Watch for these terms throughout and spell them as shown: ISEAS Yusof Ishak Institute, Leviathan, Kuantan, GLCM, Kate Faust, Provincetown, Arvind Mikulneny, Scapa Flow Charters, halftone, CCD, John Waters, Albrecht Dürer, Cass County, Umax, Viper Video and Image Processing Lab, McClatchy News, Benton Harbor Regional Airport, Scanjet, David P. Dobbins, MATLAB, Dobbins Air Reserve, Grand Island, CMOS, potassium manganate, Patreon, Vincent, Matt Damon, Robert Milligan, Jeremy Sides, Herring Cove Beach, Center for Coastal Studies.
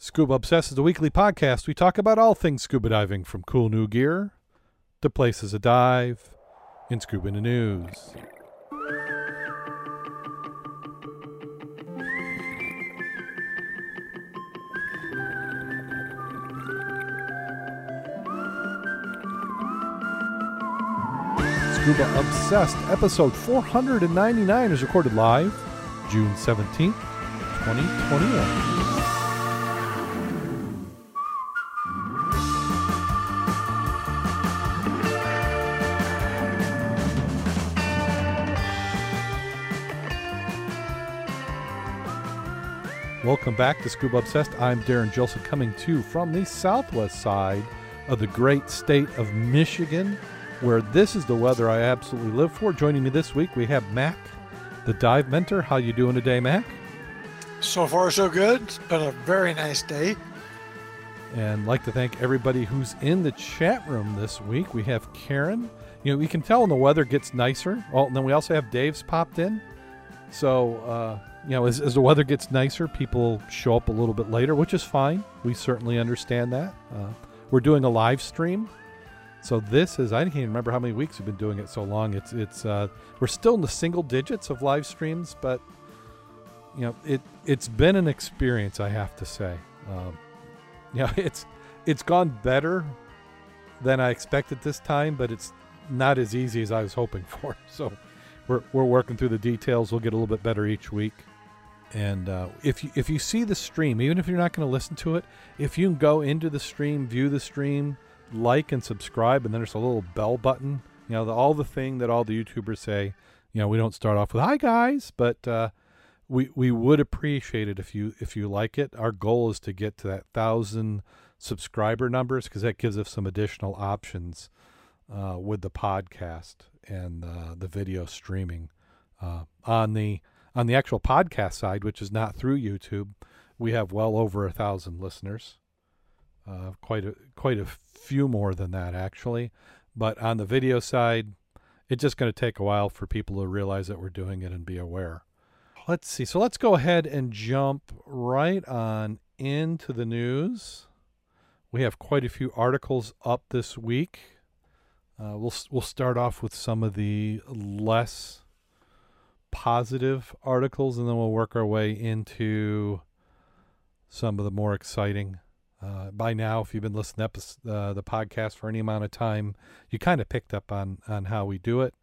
Scuba Obsessed is a weekly podcast. We talk about all things scuba diving, from cool new gear to places to dive and scuba news. Scuba Obsessed episode 499 is recorded live June 17th, 2021. Welcome back to Scuba Obsessed. I'm Darren Jilson, coming to you from the southwest side of the great state of Michigan, where this is the weather I absolutely live for. Joining me this week, we have Mac, the dive mentor. How you doing today, Mac? So far, so good. It's been a very nice day. And I'd like to thank everybody who's in the chat room this week. We have Karen. You know, we can tell when the weather gets nicer. Oh, and then we also have Dave's popped in. So, you know, as the weather gets nicer, people show up a little bit later, which is fine. We certainly understand that. We're doing a live stream. So this is, I can't even remember how many weeks we've been doing it so long. It's we're still in the single digits of live streams, but, you know, it's been an experience, I have to say. You know, it's gone better than I expected this time, but it's not as easy as I was hoping for. So we're working through the details. We'll get a little bit better each week. And if you see the stream, even if you're not going to listen to it, if you can go into the stream, view the stream, like and subscribe, and then there's a little bell button. You know, all the thing that all the YouTubers say. You know, we don't start off with "Hi guys," but we would appreciate it if you like it. Our goal is to get to that 1,000 subscriber numbers, because that gives us some additional options with the podcast and the video streaming on the actual podcast side, which is not through YouTube. We have well over 1,000 listeners, quite a few more than that actually. But on the video side, it's just going to take a while for people to realize that we're doing it and be aware. Let's see. So let's go ahead and jump right on into the news. We have quite a few articles up this week. We'll start off with some of the less positive articles, and then we'll work our way into some of the more exciting. By now, if you've been listening to the podcast for any amount of time, you kind of picked up on how we do it.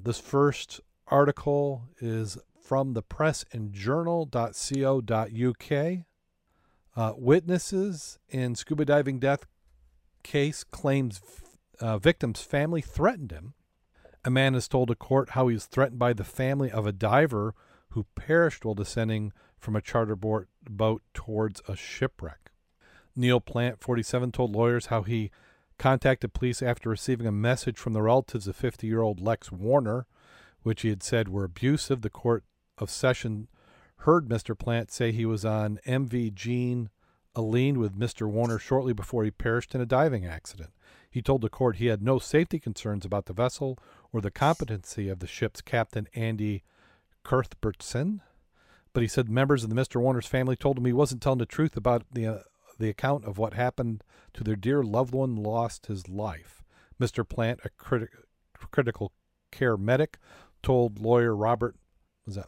This first article is from the pressandjournal.co.uk. Witnesses in scuba diving death case claims victim's family threatened him. A man has told a court how he was threatened by the family of a diver who perished while descending from a charter boat towards a shipwreck. Neil Plant, 47, told lawyers how he contacted police after receiving a message from the relatives of 50-year-old Lex Warner, which he had said were abusive. The Court of Session heard Mr. Plant say he was on MV Jean Aline with Mr. Warner shortly before he perished in a diving accident. He told the court he had no safety concerns about the vessel or the competency of the ship's captain, Andy Cuthbertson, but he said members of the Mr. Warner's family told him he wasn't telling the truth about the account of what happened to their dear loved one lost his life. Mr. Plant, a critical care medic, told lawyer Robert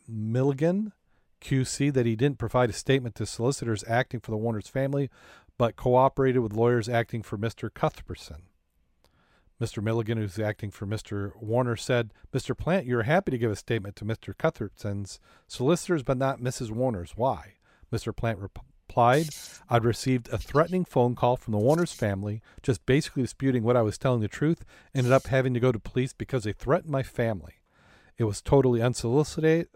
Milligan, QC, that he didn't provide a statement to solicitors acting for the Warner's family, but cooperated with lawyers acting for Mr. Cuthbertson. Mr. Milligan, who's acting for Mr. Warner, said, "Mr. Plant, you're happy to give a statement to Mr. Cuthbertson's solicitors, but not Mrs. Warner's. Why?" Mr. Plant replied, "I'd received a threatening phone call from the Warner's family, just basically disputing what I was telling the truth. Ended up having to go to police because they threatened my family. It was totally unsolicited,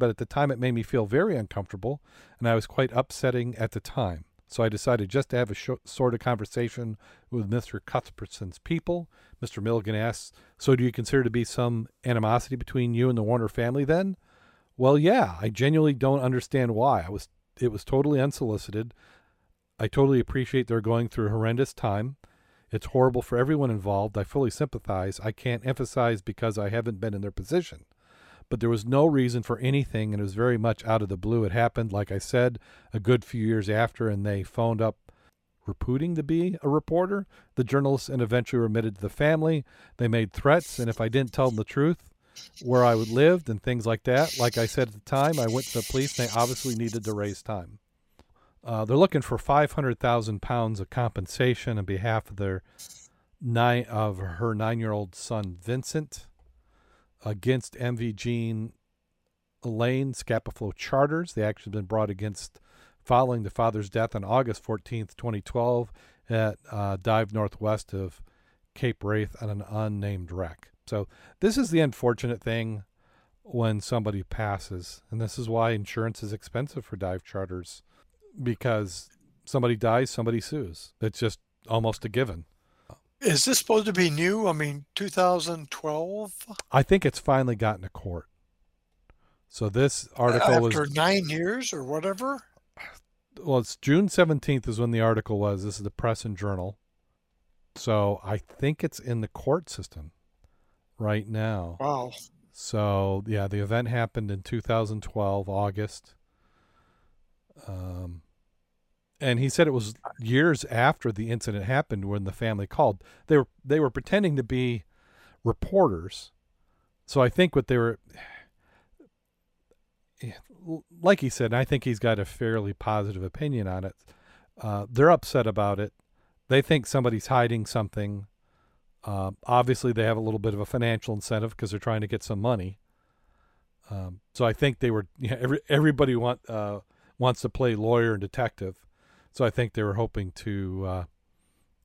but at the time it made me feel very uncomfortable, and I was quite upsetting at the time. So I decided just to have a sort of conversation with Mr. Cuthbertson's people." Mr. Milligan asks, "So do you consider to be some animosity between you and the Warner family then?" "Well, yeah, I genuinely don't understand why. It was totally unsolicited. I totally appreciate they're going through a horrendous time. It's horrible for everyone involved. I fully sympathize. I can't emphasize because I haven't been in their position. but there was no reason for anything, and it was very much out of the blue. It happened, like I said, a good few years after, and they phoned up reputing to be a reporter, the journalists, and eventually remitted to the family. They made threats, and if I didn't tell them the truth, where I would live and things like that. Like I said at the time, I went to the police, and they obviously needed to raise time. They're looking for £500,000 of compensation on behalf of their her 9-year-old son Vincent against MV Jean Aline, Scapa Flow Charters. The action has been brought against following the father's death on August 14th, 2012 at Dive northwest of Cape Wraith on an unnamed wreck. So this is the unfortunate thing when somebody passes, and this is why insurance is expensive for dive charters, because somebody dies, somebody sues. It's just almost a given. Is this supposed to be new? I mean, 2012? I think it's finally gotten to court. So this article was... After 9 years or whatever? Well, it's June 17th is when the article was. This is the Press and Journal. So I think it's in the court system right now. Wow. So, yeah, the event happened in 2012, August. And he said it was years after the incident happened when the family called. They were pretending to be reporters. So I think what they were, like he said, and I think he's got a fairly positive opinion on it. They're upset about it. They think somebody's hiding something. Obviously, they have a little bit of a financial incentive because they're trying to get some money. So I think they were, you know, everybody wants to play lawyer and detective. So I think they were hoping to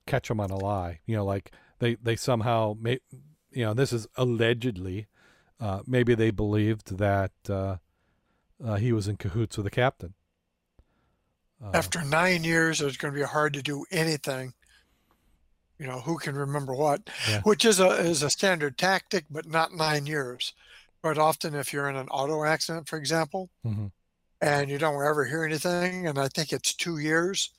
catch them on a lie. You know, like they somehow, you know, this is allegedly, maybe they believed that he was in cahoots with the captain. After 9 years, it's going to be hard to do anything. You know, who can remember what? Yeah. Which is a standard tactic, but not 9 years. But often if you're in an auto accident, for example, mm-hmm. and you don't ever hear anything, and I think it's 2 years.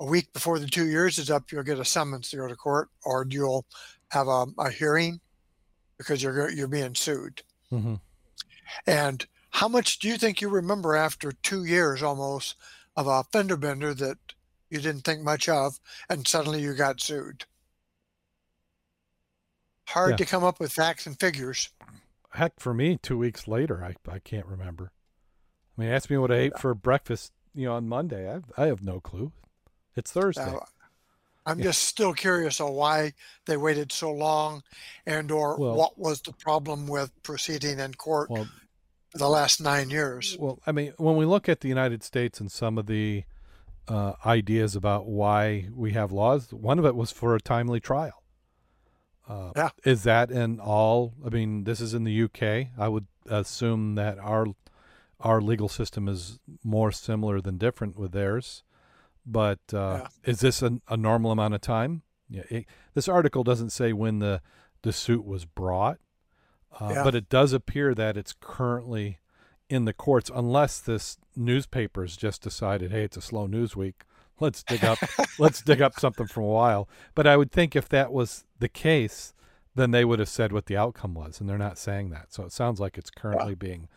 A week before the 2 years is up, you'll get a summons to go to court, or you'll have a hearing because you're being sued. Mm-hmm. And how much do you think you remember after 2 years almost of a fender bender that you didn't think much of, and suddenly you got sued? Hard to come up with facts and figures. Heck, for me, 2 weeks later, I can't remember. I mean, ask me what I ate for breakfast, you know, on Monday. I have no clue. It's Thursday. I'm just still curious on why they waited so long, and or what was the problem with proceeding in court for the last 9 years. Well, I mean, when we look at the United States and some of the ideas about why we have laws, one of it was for a timely trial. Is that in all? I mean, this is in the UK. I would assume that our legal system is more similar than different with theirs. But is this a normal amount of time? Yeah, this article doesn't say when the suit was brought, but it does appear that it's currently in the courts, unless this newspaper's just decided, hey, it's a slow news week. Let's dig up something from a while. But I would think if that was the case, then they would have said what the outcome was, and they're not saying that. So it sounds like it's currently being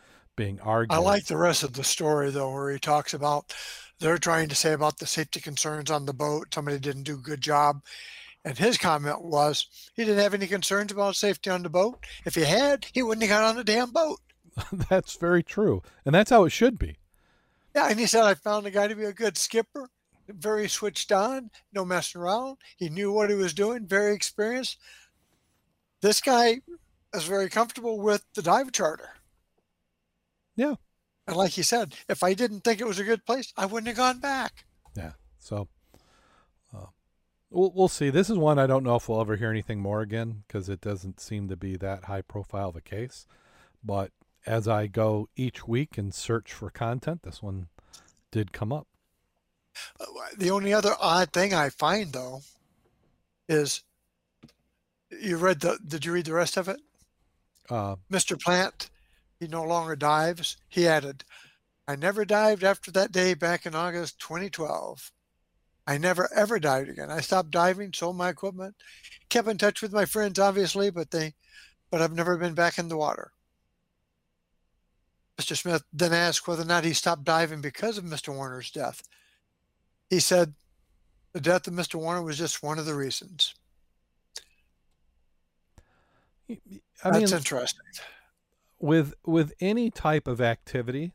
argued. I like the rest of the story, though, where he talks about they're trying to say about the safety concerns on the boat. Somebody didn't do a good job. And his comment was he didn't have any concerns about safety on the boat. If he had, he wouldn't have got on the damn boat. That's very true. And that's how it should be. Yeah, and he said, I found the guy to be a good skipper, very switched on, no messing around. He knew what he was doing, very experienced. This guy is very comfortable with the dive charter. Yeah. And like you said, if I didn't think it was a good place, I wouldn't have gone back. Yeah. So we'll see. This is one I don't know if we'll ever hear anything more again, because it doesn't seem to be that high profile of a case. But as I go each week and search for content, this one did come up. The only other odd thing I find, though, is did you read the rest of it? Mr. Plant. He no longer dives. He added, I never dived after that day back in August 2012. I never, ever dived again. I stopped diving, sold my equipment, kept in touch with my friends, obviously, but I've never been back in the water. Mr. Smith then asked whether or not he stopped diving because of Mr. Warner's death. He said the death of Mr. Warner was just one of the reasons. That's interesting. With any type of activity,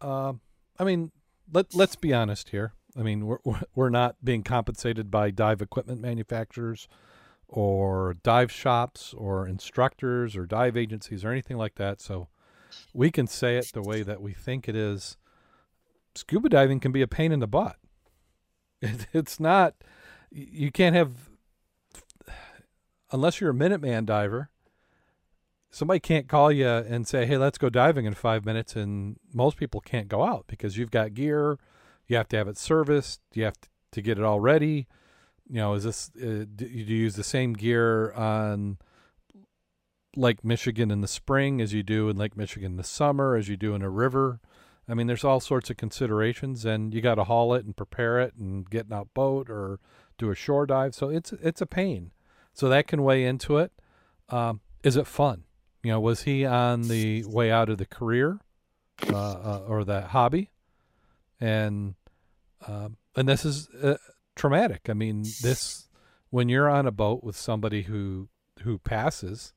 I mean, let's be honest here. I mean, we're not being compensated by dive equipment manufacturers or dive shops or instructors or dive agencies or anything like that. So we can say it the way that we think it is. Scuba diving can be a pain in the butt. It's not, you can't have, unless you're a Minuteman diver, somebody can't call you and say, hey, let's go diving in 5 minutes. And most people can't go out because you've got gear. You have to have it serviced. You have to get it all ready. You know, is this, do you use the same gear on Lake Michigan in the spring as you do in Lake Michigan in the summer, as you do in a river? I mean, there's all sorts of considerations, and you got to haul it and prepare it and get an out boat or do a shore dive. So it's a pain. So that can weigh into it. Is it fun? You know, was he on the way out of the career or the hobby? And this is traumatic. I mean, this, when you're on a boat with somebody who passes,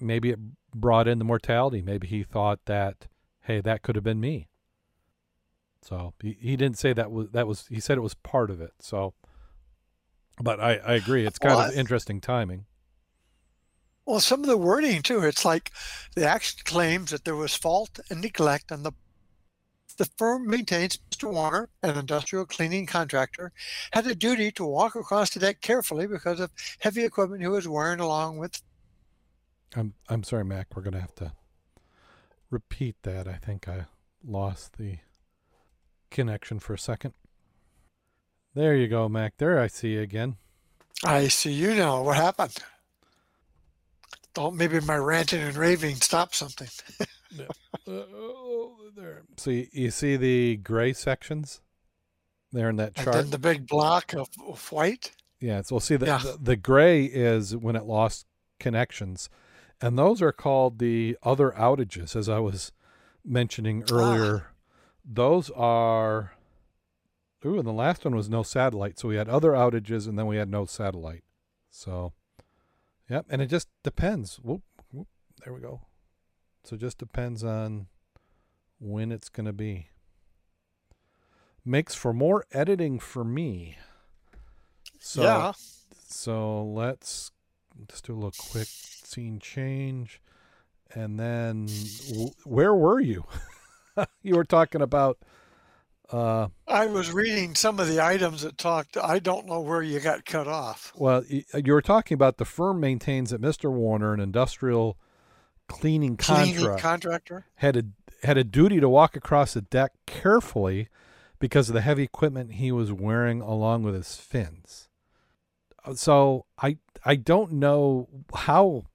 maybe it brought in the mortality. Maybe he thought that, hey, that could have been me. So he didn't say that was, he said it was part of it. So, but I agree. It's kind of interesting timing. Well, some of the wording too, it's like the action claims that there was fault and neglect on the firm maintains Mr. Warner, an industrial cleaning contractor, had a duty to walk across the deck carefully because of heavy equipment he was wearing along with. I'm sorry, Mac. We're going to have to repeat that. I think I lost the connection for a second. There you go, Mac. There I see you again. I see you now. What happened? Thought maybe my ranting and raving stopped something. Yeah. There. So you see the gray sections there in that chart? And then the big block of white? Yeah, so we'll see that the gray is when it lost connections. And those are called the other outages, as I was mentioning earlier. Those are, and the last one was no satellite. So we had other outages, and then we had no satellite. So, yep, and it just depends. Whoop, there we go. So it just depends on when it's going to be. Makes for more editing for me. So, yeah. So let's just do a little quick scene change. And then where were you? You were talking about... I was reading some of the items that talked. I don't know where you got cut off. Well, you were talking about the firm maintains that Mr. Warner, an industrial... Cleaning contractor had a duty to walk across the deck carefully because of the heavy equipment he was wearing along with his fins. So I don't know how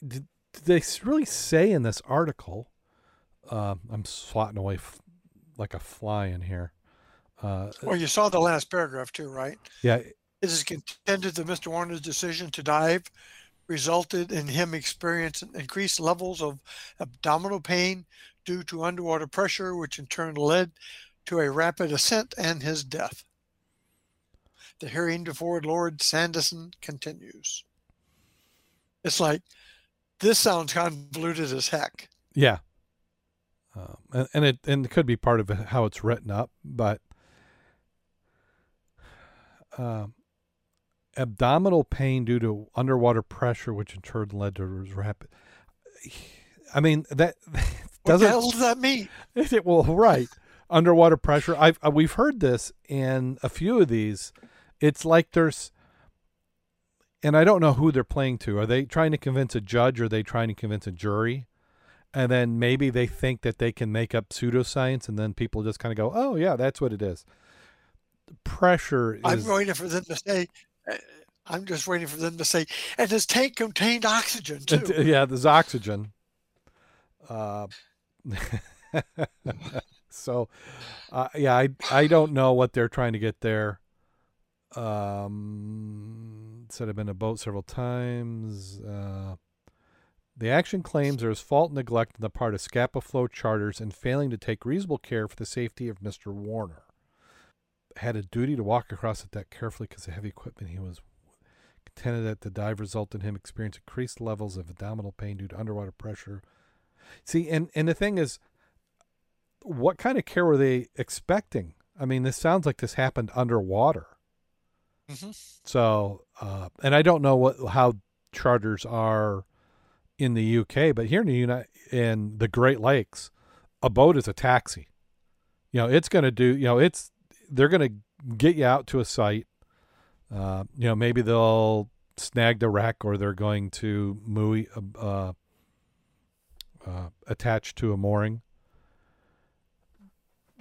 did they really say in this article. I'm swatting away like a fly in here. Well, you saw the last paragraph too, right? Yeah. It is contended that Mr. Warner's decision to dive resulted in him experiencing increased levels of abdominal pain due to underwater pressure, which in turn led to a rapid ascent and his death. The hearing before Lord Sanderson continues. It's like, this sounds convoluted as heck. Yeah. And it could be part of how it's written up, but abdominal pain due to underwater pressure, which in turn led to rapid. I mean, that doesn't. What the hell does that mean? Well, right, underwater pressure. We've heard this in a few of these. It's like there's, and I don't know who they're playing to. Are they trying to convince a judge? Or are they trying to convince a jury? And then maybe they think that they can make up pseudoscience, and then people just kind of go, "Oh yeah, that's what it is." Pressure is. I'm waiting for them to say. I'm just waiting for them to say, and his tank contained oxygen too. Yeah, there's oxygen. So, yeah, I don't know what they're trying to get there. Said I've been in a boat several times. The action claims there is fault and neglect on the part of Scapa Flow Charters in failing to take reasonable care for the safety of Mr. Warner. Had a duty to walk across the deck carefully because of heavy equipment. He was contended that the dive resulted in him experiencing increased levels of abdominal pain due to underwater pressure. See, and the thing is, what kind of care were they expecting? I mean, this sounds like this happened underwater. Mm-hmm. So, and I don't know how charters are in the UK, but here in the in the Great Lakes, a boat is a taxi. You know, it's going to do, you know, they're going to get you out to a site. You know, maybe they'll snag the wreck, or they're going to buoy attached to a mooring.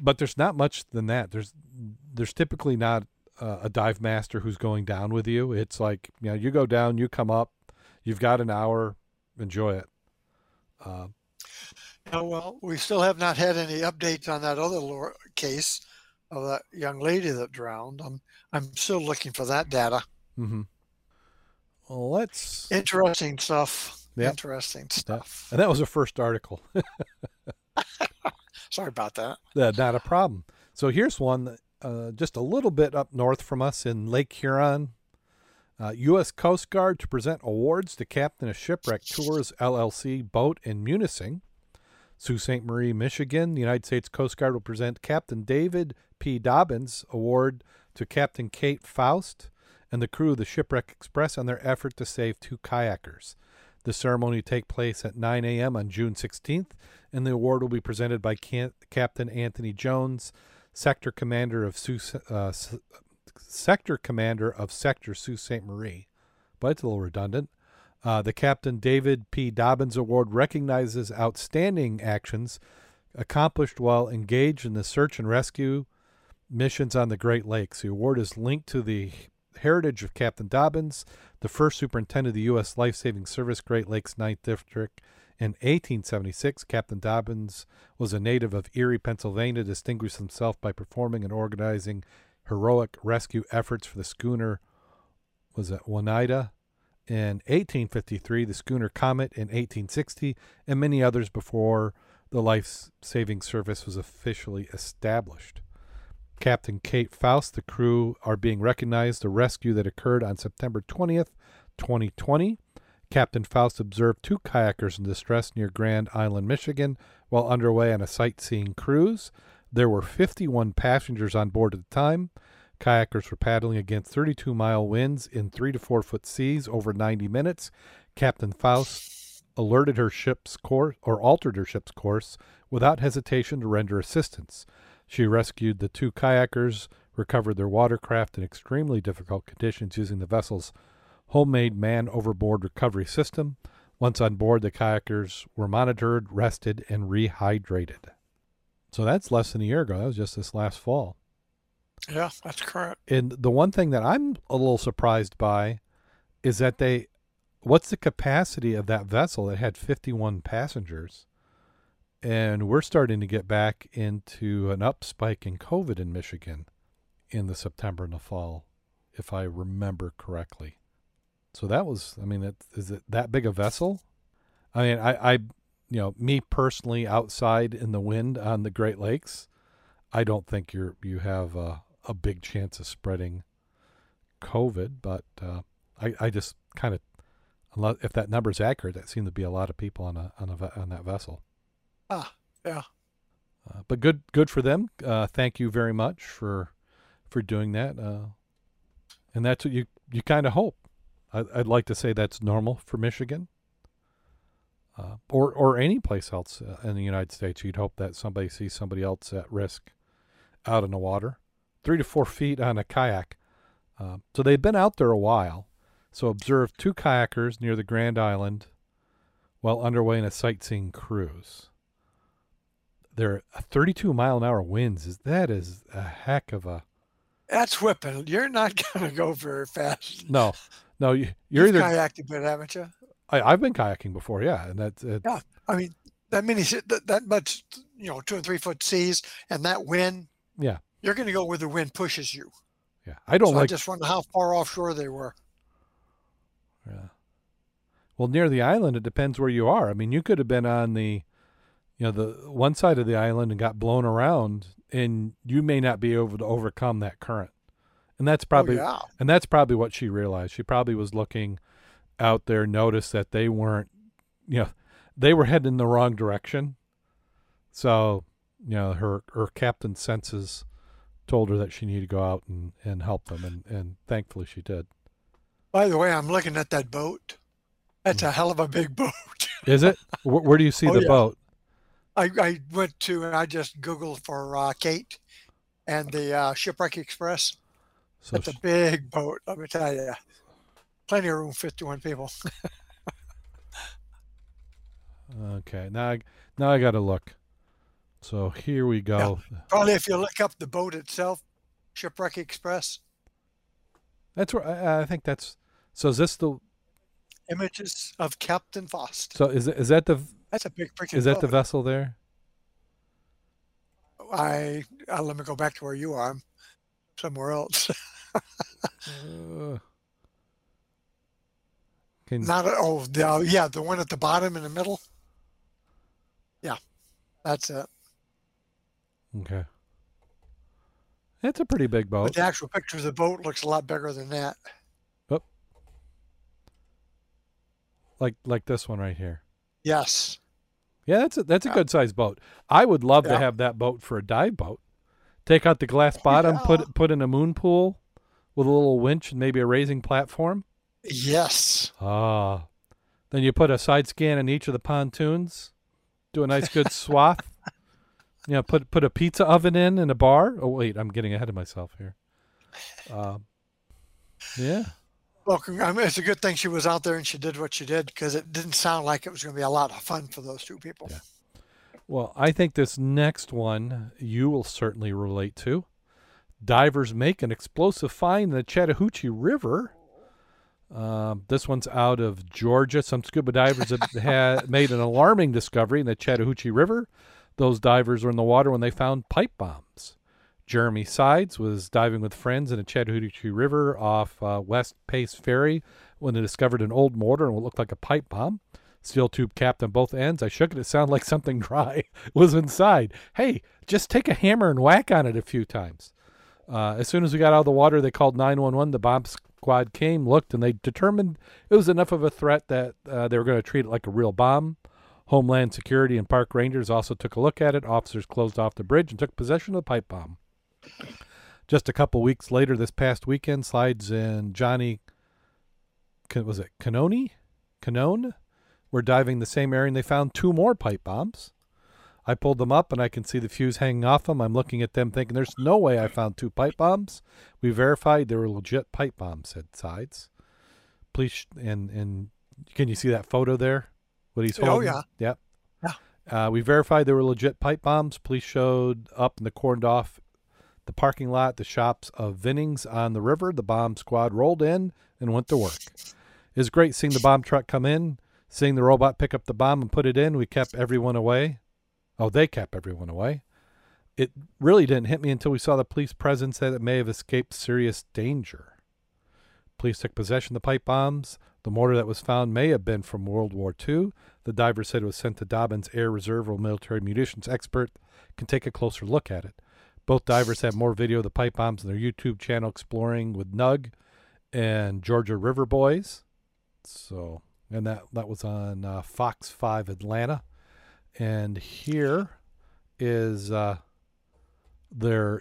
But there's not much than that. There's typically not a dive master who's going down with you. It's like, you know, you go down, you come up, you've got an hour, enjoy it. Now, well, we still have not had any updates on that other case of that young lady that drowned. I'm still looking for that data. Mm-hmm. Well, let's... Interesting stuff. Yep. Interesting stuff. And that was a first article. Sorry about that. Not a problem. So here's one just a little bit up north from us in Lake Huron. U.S. Coast Guard to present awards to Captain of Shipwreck Tours, LLC, boat in Munising, Sault Ste. Marie, Michigan. The United States Coast Guard will present Captain David P. Dobbins Award to Captain Kate Faust and the crew of the Shipwreck Express on their effort to save two kayakers. The ceremony will take place at 9 a.m. on June 16th, and the award will be presented by Captain Anthony Jones, Sector Commander of Sector Sault Ste. Marie. But it's a little redundant. The Captain David P. Dobbins Award recognizes outstanding actions accomplished while engaged in the search and rescue missions on the Great Lakes. The award is linked to the heritage of Captain Dobbins, the first superintendent of the U.S. Life-Saving Service, Great Lakes 9th District. In 1876, Captain Dobbins was a native of Erie, Pennsylvania, distinguished himself by performing and organizing heroic rescue efforts for the schooner, was it Oneida? In 1853, the schooner Comet in 1860, and many others before the Life-Saving Service was officially established. Captain Kate Faust, the crew are being recognized. The rescue that occurred on September 20th, 2020. Captain Faust observed two kayakers in distress near Grand Island, Michigan, while underway on a sightseeing cruise. There were 51 passengers on board at the time. Kayakers were paddling against 32-mile winds in 3 to 4 foot seas over 90 minutes. Captain Faust alerted her ship's course, or altered her ship's course, without hesitation to render assistance. She rescued the two kayakers, recovered their watercraft in extremely difficult conditions using the vessel's homemade man-overboard recovery system. Once on board, the kayakers were monitored, rested, and rehydrated. So that's less than a year ago. That was just this last fall. Yeah, that's correct. And the one thing that I'm a little surprised by is that what's the capacity of that vessel that had 51 passengers? And we're starting to get back into an up spike in COVID in Michigan in the September and the fall, if I remember correctly. So that was, I mean, is it that big a vessel? I mean, I you know, me personally, outside in the wind on the Great Lakes, I don't think you have a big chance of spreading COVID, but I just kind of, if that number's accurate, that seemed to be a lot of people on that vessel. Ah, yeah. But good for them. Thank you very much for doing that. And that's what you kind of hope. I'd like to say that's normal for Michigan, or any place else in the United States. You'd hope that somebody sees somebody else at risk out in the water, 3 to 4 feet on a kayak. So they've been out there a while. So observed two kayakers near the Grand Island while underway in a sightseeing cruise. They're 32-mile-an-hour winds. That is a heck of a... That's whipping. You're not going to go very fast. No. You've either kayaked a bit, haven't you? I've been kayaking before, yeah, and yeah. I mean, that much, you know, 2 and 3 foot seas, and that wind. Yeah. You're going to go where the wind pushes you. Yeah, I don't like. I just wonder how far offshore they were. Yeah. Well, near the island, it depends where you are. I mean, you could have been on the, you know, the one side of the island and got blown around, and you may not be able to overcome that current. And that's probably, oh, yeah. And that's probably what she realized. She probably was looking out there, noticed that they weren't, you know, they were heading in the wrong direction. So, you know, her captain's senses told her that she needed to go out and help them, and thankfully she did. By the way, I'm looking at that boat. That's a hell of a big boat. Is it? Where do you see the boat? I went to, I just Googled for Kate and the Shipwreck Express. So it's a big boat, let me tell you. Plenty of room, 51 people. Okay, now I got to look. So here we go. Yeah, probably if you look up the boat itself, Shipwreck Express. That's where I think that's. So is this the images of Captain Faust? So is that the? That's a big freaking. Is that boat. The vessel there? I let me go back to where you are. I'm somewhere else. The one at the bottom in the middle. Yeah, that's it. Okay. It's a pretty big boat. But the actual picture of the boat looks a lot bigger than that. Oh. Like this one right here. Yes. Yeah, that's a good sized boat. I would love to have that boat for a dive boat. Take out the glass bottom, put in a moon pool with a little winch and maybe a raising platform. Yes. Ah. Then you put a side scan in each of the pontoons. Do a nice good swath. Yeah, you know, put a pizza oven in and a bar. Oh wait, I'm getting ahead of myself here. Yeah. Well, I mean, it's a good thing she was out there and she did what she did, because it didn't sound like it was going to be a lot of fun for those two people. Yeah. Well, I think this next one you will certainly relate to. Divers make an explosive find in the Chattahoochee River. This one's out of Georgia. Some scuba divers have made an alarming discovery in the Chattahoochee River. Those divers were in the water when they found pipe bombs. Jeremy Sides was diving with friends in the Chattahoochee River off West Pace Ferry when they discovered an old mortar and what looked like a pipe bomb. Steel tube capped on both ends. I shook it. It sounded like something dry was inside. Hey, just take a hammer and whack on it a few times. As soon as we got out of the water, they called 911. The bomb squad came, looked, and they determined it was enough of a threat that they were going to treat it like a real bomb. Homeland Security and park rangers also took a look at it. Officers closed off the bridge and took possession of the pipe bomb. Just a couple weeks later, this past weekend, Slides and Johnny, was it Canone, were diving the same area and they found two more pipe bombs. I pulled them up and I can see the fuse hanging off them. I'm looking at them thinking, there's no way I found two pipe bombs. We verified they were legit pipe bombs, said Sides. Please, and can you see that photo there? What he's holding. Oh, yeah. Yep. Yeah. We verified they were legit pipe bombs. Police showed up and they cordoned off the parking lot, the shops of Vinnings on the river. The bomb squad rolled in and went to work. It was great seeing the bomb truck come in, seeing the robot pick up the bomb and put it in. We kept everyone away. Oh, they kept everyone away. It really didn't hit me until we saw the police presence that it may have escaped serious danger. Police took possession of the pipe bombs. The mortar that was found may have been from World War II. The diver said it was sent to Dobbins Air Reserve, or military munitions expert can take a closer look at it. Both divers have more video of the pipe bombs on their YouTube channel, Exploring with Nug and Georgia River Boys. So, and that was on Fox 5 Atlanta. And here is their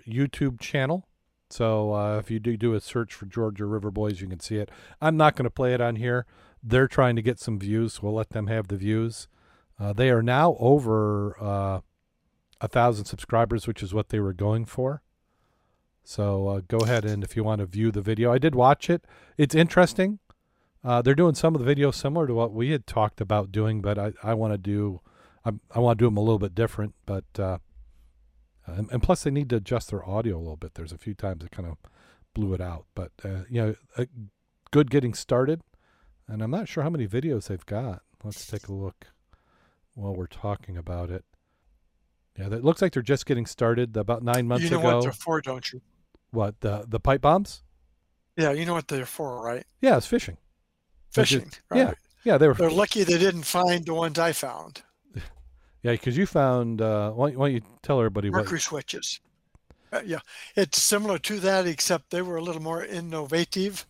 YouTube channel. So if you do a search for Georgia River Boys, you can see it. I'm not going to play it on here. They're trying to get some views, so we'll let them have the views. They are now over 1,000 subscribers, which is what they were going for. So go ahead and if you want to view the video. I did watch it. It's interesting. They're doing some of the videos similar to what we had talked about doing, but I want to do them a little bit different, but... and plus, they need to adjust their audio a little bit. There's a few times it kind of blew it out. But, you know, good getting started. And I'm not sure how many videos they've got. Let's take a look while we're talking about it. Yeah, it looks like they're just getting started about 9 months ago. You know what they're for, don't you? What, the pipe bombs? Yeah, you know what they're for, right? Yeah, it's fishing. Fishing, right. Yeah. Yeah, they were. They're lucky they didn't find the ones I found. Yeah, because you found. Why don't you tell everybody what mercury switches? Yeah, it's similar to that, except they were a little more innovative.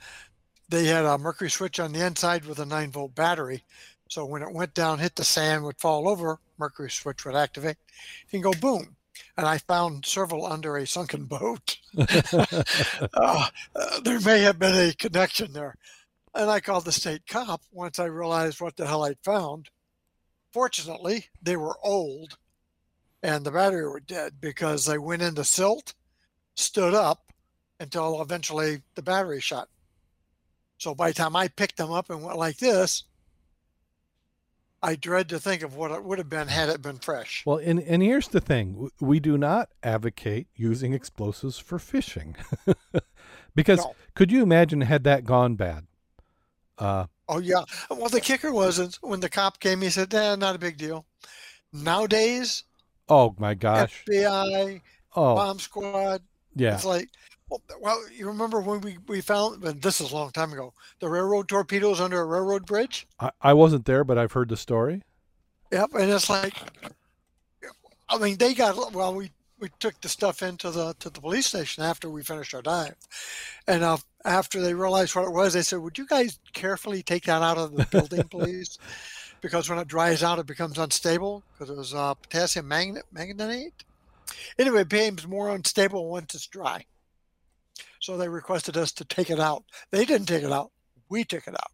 They had a mercury switch on the inside with a 9-volt battery. So when it went down, hit the sand, would fall over, mercury switch would activate and go boom. And I found several under a sunken boat. There may have been a connection there. And I called the state cop once I realized what the hell I'd found. Fortunately, they were old and the battery were dead because they went into silt, stood up until eventually the battery shot. So by the time I picked them up and went like this, I dread to think of what it would have been had it been fresh. Well, and here's the thing. We do not advocate using explosives for fishing. Because no. Could you imagine had that gone bad? Oh, yeah. Well, the kicker was when the cop came, he said, eh, not a big deal. Nowadays, oh, my gosh. FBI, oh. Bomb squad. Yeah. It's like... Well, you remember when we found, and this is a long time ago, the railroad torpedoes under a railroad bridge? I wasn't there, but I've heard the story. Yep, and it's like, I mean, they got, well, we took the stuff into to the police station after we finished our dive. And after they realized what it was, they said, would you guys carefully take that out of the building, please? Because when it dries out, it becomes unstable because it was potassium manganate. Anyway, it becomes more unstable once it's dry. So they requested us to take it out. They didn't take it out. We took it out.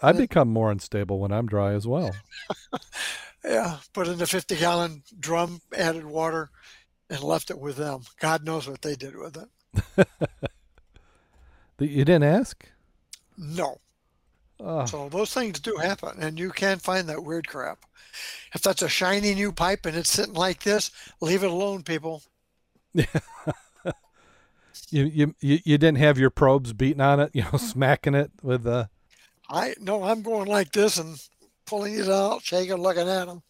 I become more unstable when I'm dry as well. Yeah, put in a 50-gallon drum, added water, and left it with them. God knows what they did with it. You didn't ask? No. Oh. So those things do happen, and you can find that weird crap. If that's a shiny new pipe and it's sitting like this, leave it alone, people. Yeah. You didn't have your probes beating on it, you know, smacking it with the... I'm going like this and pulling it out, shaking, looking at them.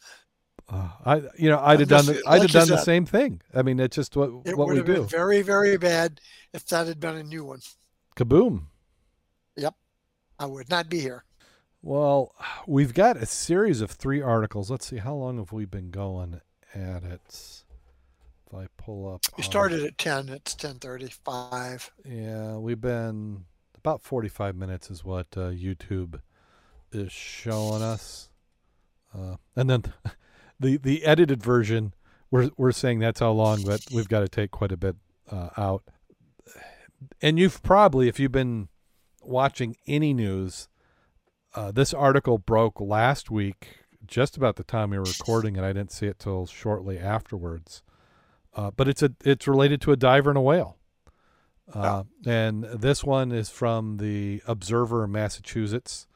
I'd have done the same thing. I mean, it's just what we do. It would have been very, very bad if that had been a new one. Kaboom. Yep. I would not be here. Well, we've got a series of 3 articles. Let's see, how long have we been going at it? I pull up. You started at 10. It's 10:35. Yeah, we've been about 45 minutes is what YouTube is showing us, and then the edited version we're saying that's how long, but we've got to take quite a bit out. And you've probably, if you've been watching any news, this article broke last week, just about the time we were recording, and I didn't see it till shortly afterwards. But it's related to a diver and a whale. And this one is from the Observer in Massachusetts.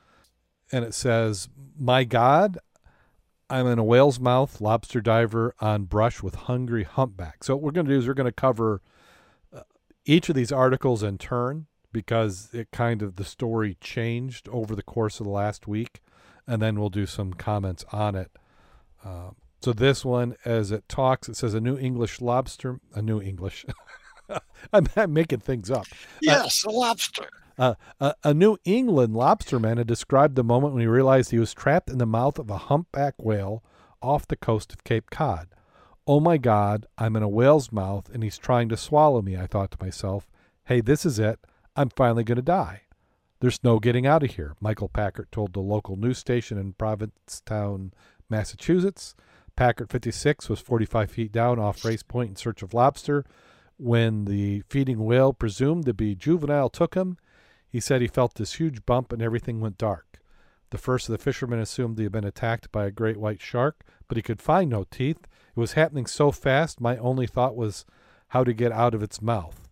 And it says, "My God, I'm in a whale's mouth, lobster diver on brush with hungry humpback." So what we're going to do is we're going to cover each of these articles in turn because it kind of, the story changed over the course of the last week. And then we'll do some comments on it. So this one, as it talks, it says I'm making things up. Yes, a lobster. A New England lobsterman had described the moment when he realized he was trapped in the mouth of a humpback whale off the coast of Cape Cod. "Oh my God, I'm in a whale's mouth and he's trying to swallow me," I thought to myself. "Hey, this is it. I'm finally going to die. There's no getting out of here," Michael Packard told the local news station in Provincetown, Massachusetts. Packard, 56, was 45 feet down off Race Point in search of lobster when the feeding whale, presumed to be juvenile, took him. He said he felt this huge bump and everything went dark. The first of the fishermen assumed he had been attacked by a great white shark, but he could find no teeth. "It was happening so fast, my only thought was how to get out of its mouth."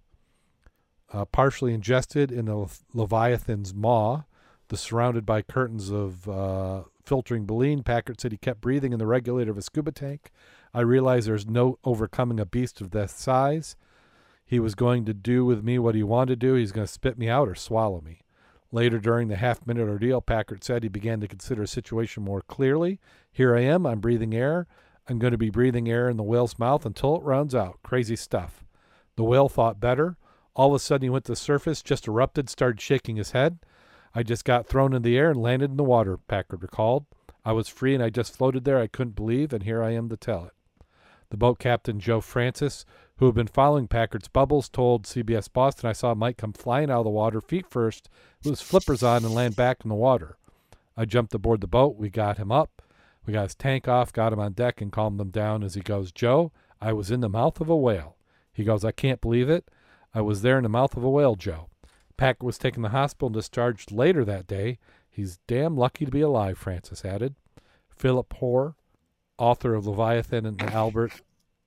Partially ingested in the Leviathan's maw, surrounded by curtains of filtering baleen, Packard said he kept breathing in the regulator of a scuba tank. "I realized there's no overcoming a beast of that size. He was going to do with me what he wanted to do. He's going to spit me out or swallow me." Later, during the half-minute ordeal, Packard said he began to consider the situation more clearly. "Here I am. I'm breathing air. I'm going to be breathing air in the whale's mouth until it runs out. Crazy stuff." The whale thought better. All of a sudden, he went to the surface, just erupted, started shaking his head. I just got thrown in the air and landed in the water, Packard recalled. I was free and I just floated there. I couldn't believe, and here I am to tell it. The boat captain, Joe Francis, who had been following Packard's bubbles, told CBS Boston, I saw Mike come flying out of the water, feet first, with his flippers on, and land back in the water. I jumped aboard the boat. We got him up. We got his tank off, got him on deck, and calmed him down as he goes, Joe, I was in the mouth of a whale. He goes, I can't believe it. I was there in the mouth of a whale, Joe. Packard was taken to the hospital and discharged later that day. He's damn lucky to be alive, Francis added. Philip Hoare, author of Leviathan and Albert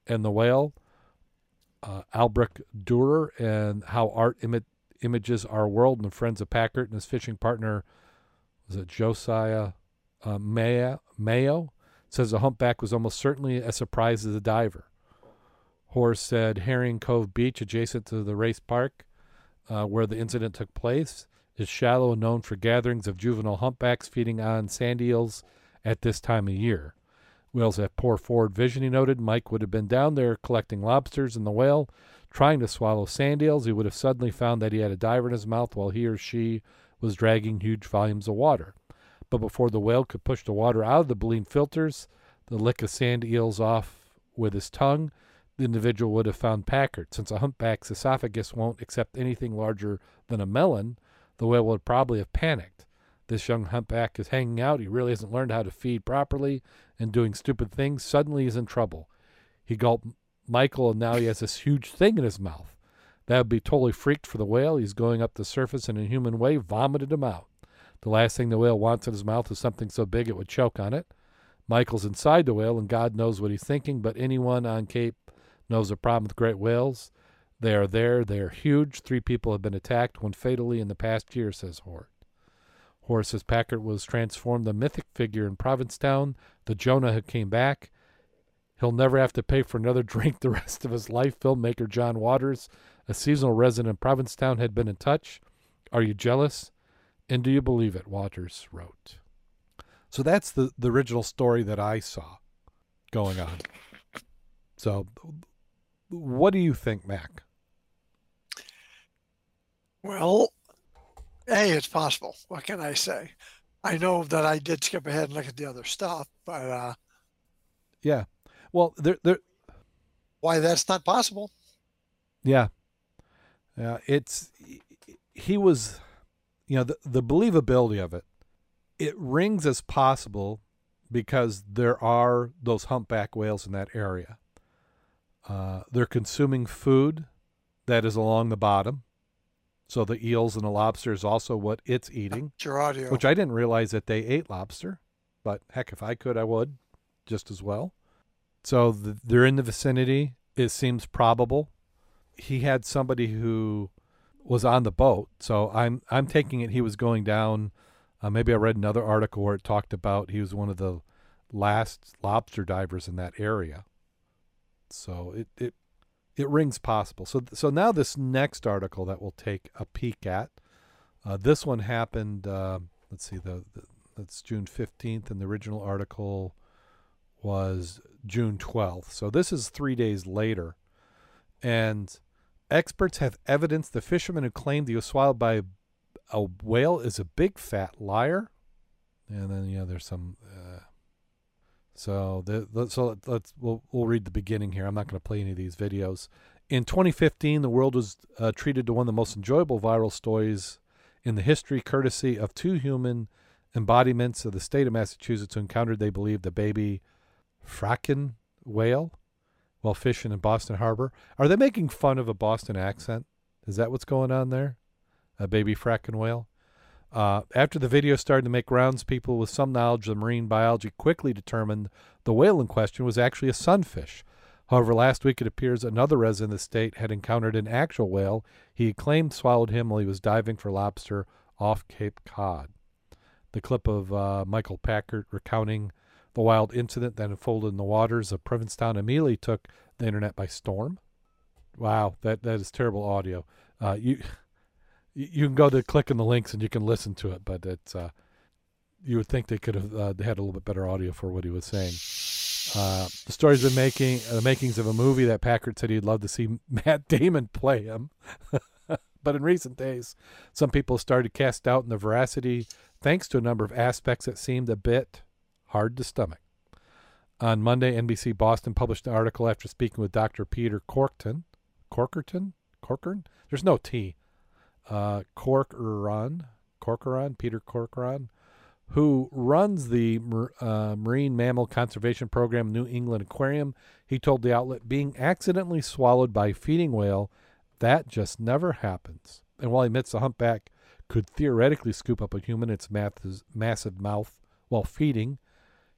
and the Whale, Albrecht Dürer and How Art Images Our World, and the Friends of Packard, and his fishing partner, was it Josiah Mayo, says the humpback was almost certainly as surprised as the diver. Hoare said Herring Cove Beach, adjacent to the race park where the incident took place, is shallow and known for gatherings of juvenile humpbacks feeding on sand eels at this time of year. Whales have poor forward vision, he noted. Mike would have been down there collecting lobsters in the whale, trying to swallow sand eels. He would have suddenly found that he had a diver in his mouth while he or she was dragging huge volumes of water. But before the whale could push the water out of the baleen filters, the lick of sand eels off with his tongue, the individual would have found Packard. Since a humpback's esophagus won't accept anything larger than a melon, the whale would probably have panicked. This young humpback is hanging out. He really hasn't learned how to feed properly and doing stupid things. Suddenly he's in trouble. He gulped Michael, and now he has this huge thing in his mouth. That would be totally freaked for the whale. He's going up the surface in a human way, vomited him out. The last thing the whale wants in his mouth is something so big it would choke on it. Michael's inside the whale, and God knows what he's thinking, but anyone on Cape knows the problem with great whales. They are there. They are huge. 3 people have been attacked, one fatally in the past year, says Hoare. Hoare says Packard was transformed a mythic figure in Provincetown, the Jonah who came back. He'll never have to pay for another drink the rest of his life. Filmmaker John Waters, a seasonal resident in Provincetown, had been in touch. Are you jealous? And do you believe it? Waters wrote. So that's the original story that I saw going on. So what do you think, Mac? Well, hey, it's possible. What can I say? I know that I did skip ahead and look at the other stuff, but yeah. Well, there. Why that's not possible? Yeah, it's he was, the believability of it. It rings as possible because there are those humpback whales in that area. They're consuming food that is along the bottom. So the eels and the lobster is also what it's eating, which I didn't realize that they ate lobster, but heck, if I could, I would just as well. So they're in the vicinity. It seems probable. He had somebody who was on the boat. So I'm taking it he was going down. Maybe I read another article where it talked about he was one of the last lobster divers in that area. So it rings possible. So now this next article that we'll take a peek at, this one happened, let's see, that's June 15th, and the original article was June 12th. So this is 3 days later. And experts have evidence the fisherman who claimed he was swallowed by a whale is a big fat liar. And then, there's some... So we'll read the beginning here. I'm not going to play any of these videos. In 2015, the world was treated to one of the most enjoyable viral stories in the history, courtesy of 2 human embodiments of the state of Massachusetts who encountered, they believe, the baby fracking whale while fishing in Boston Harbor. Are they making fun of a Boston accent? Is that what's going on there? A baby fracking whale? After the video started to make rounds, people with some knowledge of marine biology quickly determined the whale in question was actually a sunfish. However, last week it appears another resident of the state had encountered an actual whale. He claimed swallowed him while he was diving for lobster off Cape Cod. The clip of Michael Packard recounting the wild incident that unfolded in the waters of Provincetown immediately took the internet by storm. Wow, that is terrible audio. You can go to click on the links and you can listen to it, but it's you would think they could have had a little bit better audio for what he was saying. The story's been the makings of a movie that Packard said he'd love to see Matt Damon play him. but in recent days, some people started to cast doubt on the veracity thanks to a number of aspects that seemed a bit hard to stomach. On Monday, NBC Boston published an article after speaking with Dr. Peter Corcoran? There's no T. Peter Corcoran, who runs the Marine Mammal Conservation Program, New England Aquarium. He told the outlet, being accidentally swallowed by a feeding whale, that just never happens. And while he admits the humpback could theoretically scoop up a human, its massive mouth while feeding,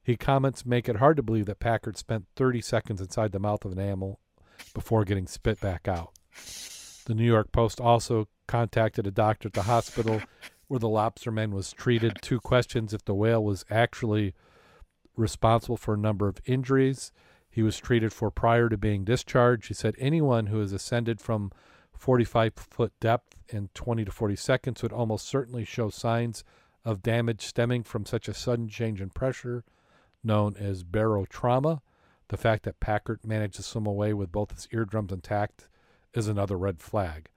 he comments make it hard to believe that Packard spent 30 seconds inside the mouth of an animal before getting spit back out. The New York Post also contacted a doctor at the hospital where the lobster man was treated. Two questions: if the whale was actually responsible for a number of injuries he was treated for prior to being discharged. He said anyone who has ascended from 45-foot depth in 20 to 40 seconds would almost certainly show signs of damage stemming from such a sudden change in pressure, known as barotrauma. The fact that Packard managed to swim away with both his eardrums intact is another red flag.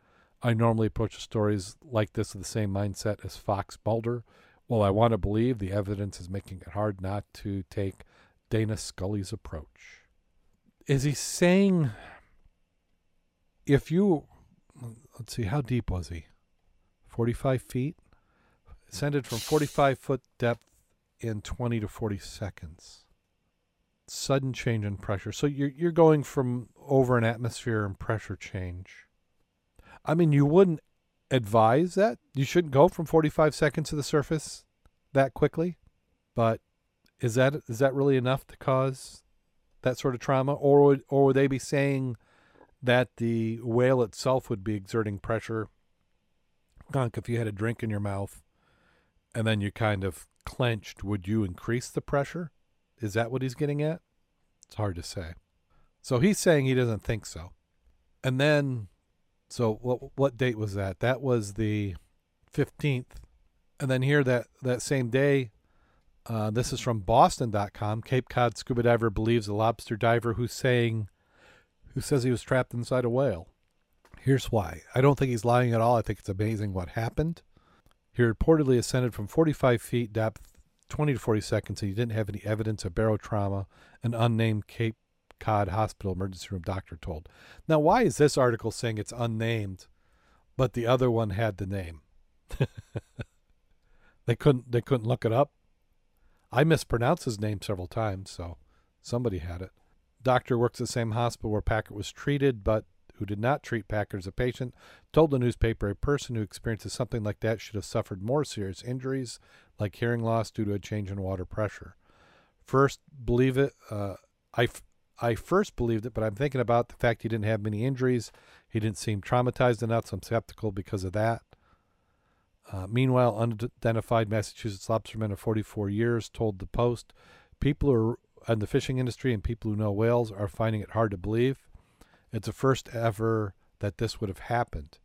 I normally approach stories like this with the same mindset as Fox Mulder. While I want to believe, the evidence is making it hard not to take Dana Scully's approach. Is he saying, if you, let's see, how deep was he? 45 feet? Ascended from 45-foot depth in 20 to 40 seconds. Sudden change in pressure. So you're going from over an atmosphere and pressure change. I mean, you wouldn't advise that. You shouldn't go from 45 seconds to the surface that quickly. But is that really enough to cause that sort of trauma? Or would they be saying that the whale itself would be exerting pressure? Gunk, if you had a drink in your mouth and then you kind of clenched, would you increase the pressure? Is that what he's getting at? It's hard to say. So he's saying he doesn't think so. And then... so what date was that? That was the 15th. And then here that same day, this is from Boston.com. Cape Cod scuba diver believes a lobster diver who says he was trapped inside a whale. Here's why. I don't think he's lying at all. I think it's amazing what happened. He reportedly ascended from 45 feet depth, 20 to 40 seconds, and he didn't have any evidence of barotrauma, an unnamed Cape Cod Hospital emergency room doctor told. Now, why is this article saying it's unnamed, but the other one had the name? They couldn't look it up. I mispronounced his name several times, so somebody had it. Doctor works at the same hospital where Packard was treated, but who did not treat Packard as a patient, told the newspaper a person who experiences something like that should have suffered more serious injuries, like hearing loss due to a change in water pressure. I first believed it, but I'm thinking about the fact he didn't have many injuries. He didn't seem traumatized enough, so I'm skeptical because of that. Meanwhile, unidentified Massachusetts lobsterman of 44 years told the Post, people who are in the fishing industry and people who know whales are finding it hard to believe. It's the first ever that this would have happened.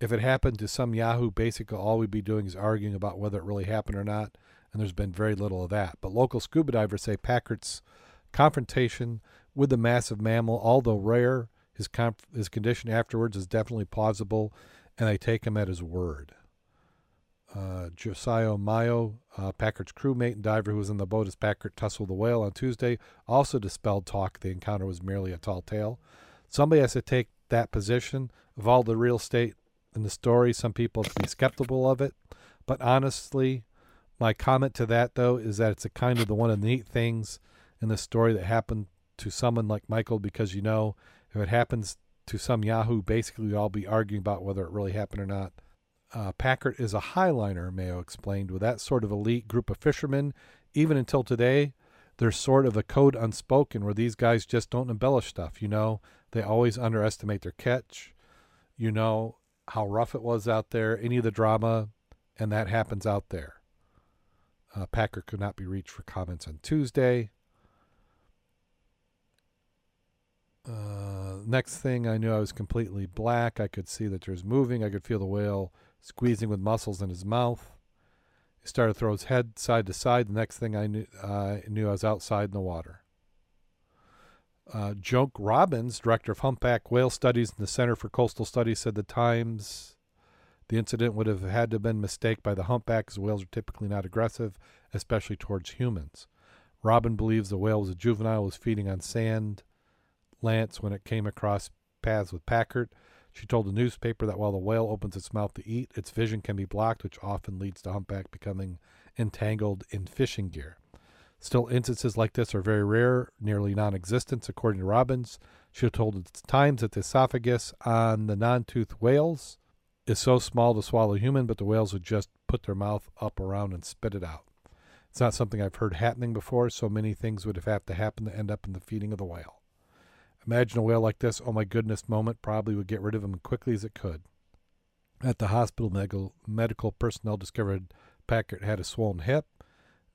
If it happened to some yahoo, basically all we'd be doing is arguing about whether it really happened or not, and there's been very little of that. But local scuba divers say Packard's confrontation with the massive mammal, although rare, his condition afterwards is definitely plausible, and they take him at his word. Josiah Mayo, Packard's crewmate and diver who was in the boat as Packard tussled the whale on Tuesday, also dispelled talk the encounter was merely a tall tale. Somebody has to take that position. Of all the real estate in the story, some people have to be skeptical of it. But honestly, my comment to that, though, is that it's a kind of the one of the neat things in this story that happened to someone like Michael, because, you know, if it happens to some yahoo, basically we'd all be arguing about whether it really happened or not. Packard is a highliner, Mayo explained. With that sort of elite group of fishermen, even until today, there's sort of a code unspoken where these guys just don't embellish stuff, you know. They always underestimate their catch, you know, how rough it was out there, any of the drama, and that happens out there. Packard could not be reached for comments on Tuesday. Next thing I knew, I was completely black. I could see that there's moving. I could feel the whale squeezing with muscles in his mouth. He started to throw his head side to side. The next thing I knew, I was outside in the water. Joke Robbins, director of humpback whale studies in the Center for Coastal Studies, said the Times, the incident would have had to have been mistaken by the humpback, as whales are typically not aggressive, especially towards humans. Robin believes the whale was a juvenile, was feeding on sand lance when it came across paths with Packard. She told the newspaper that while the whale opens its mouth to eat, its vision can be blocked, which often leads to humpback becoming entangled in fishing gear. Still, instances like this are very rare, nearly non-existent, according to Robbins. She told the Times that the esophagus on the non-toothed whales is so small to swallow human, but the whales would just put their mouth up around and spit it out. It's not something I've heard happening before, so many things would have to happen to end up in the feeding of the whale. Imagine a whale like this, oh my goodness moment, probably would get rid of him as quickly as it could. At the hospital, medical personnel discovered Packard had a swollen hip.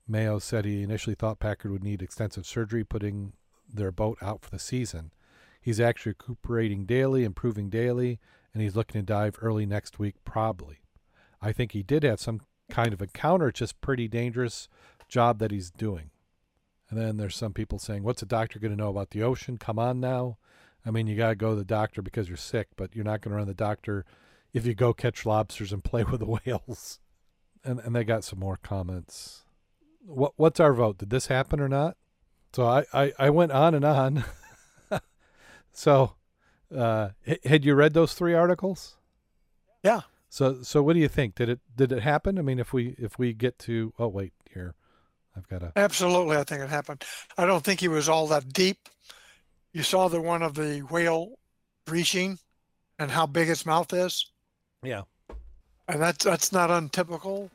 Mayo said he initially thought Packard would need extensive surgery, putting their boat out for the season. He's actually recuperating daily, improving daily, and he's looking to dive early next week, probably. I think he did have some kind of encounter, just pretty dangerous job that he's doing. And then there's some people saying, what's a doctor going to know about the ocean? Come on now. I mean, you got to go to the doctor because you're sick, but you're not going to run to the doctor if you go catch lobsters and play with the whales. And they got some more comments. What's our vote? Did this happen or not? So I went on and on. So had you read those three articles? Yeah. So what do you think? Did it happen? I mean, if we get to, oh wait, here, I've got a. Absolutely, I think it happened. I don't think he was all that deep. You saw the one of the whale breaching and how big its mouth is. Yeah. And that's not untypical.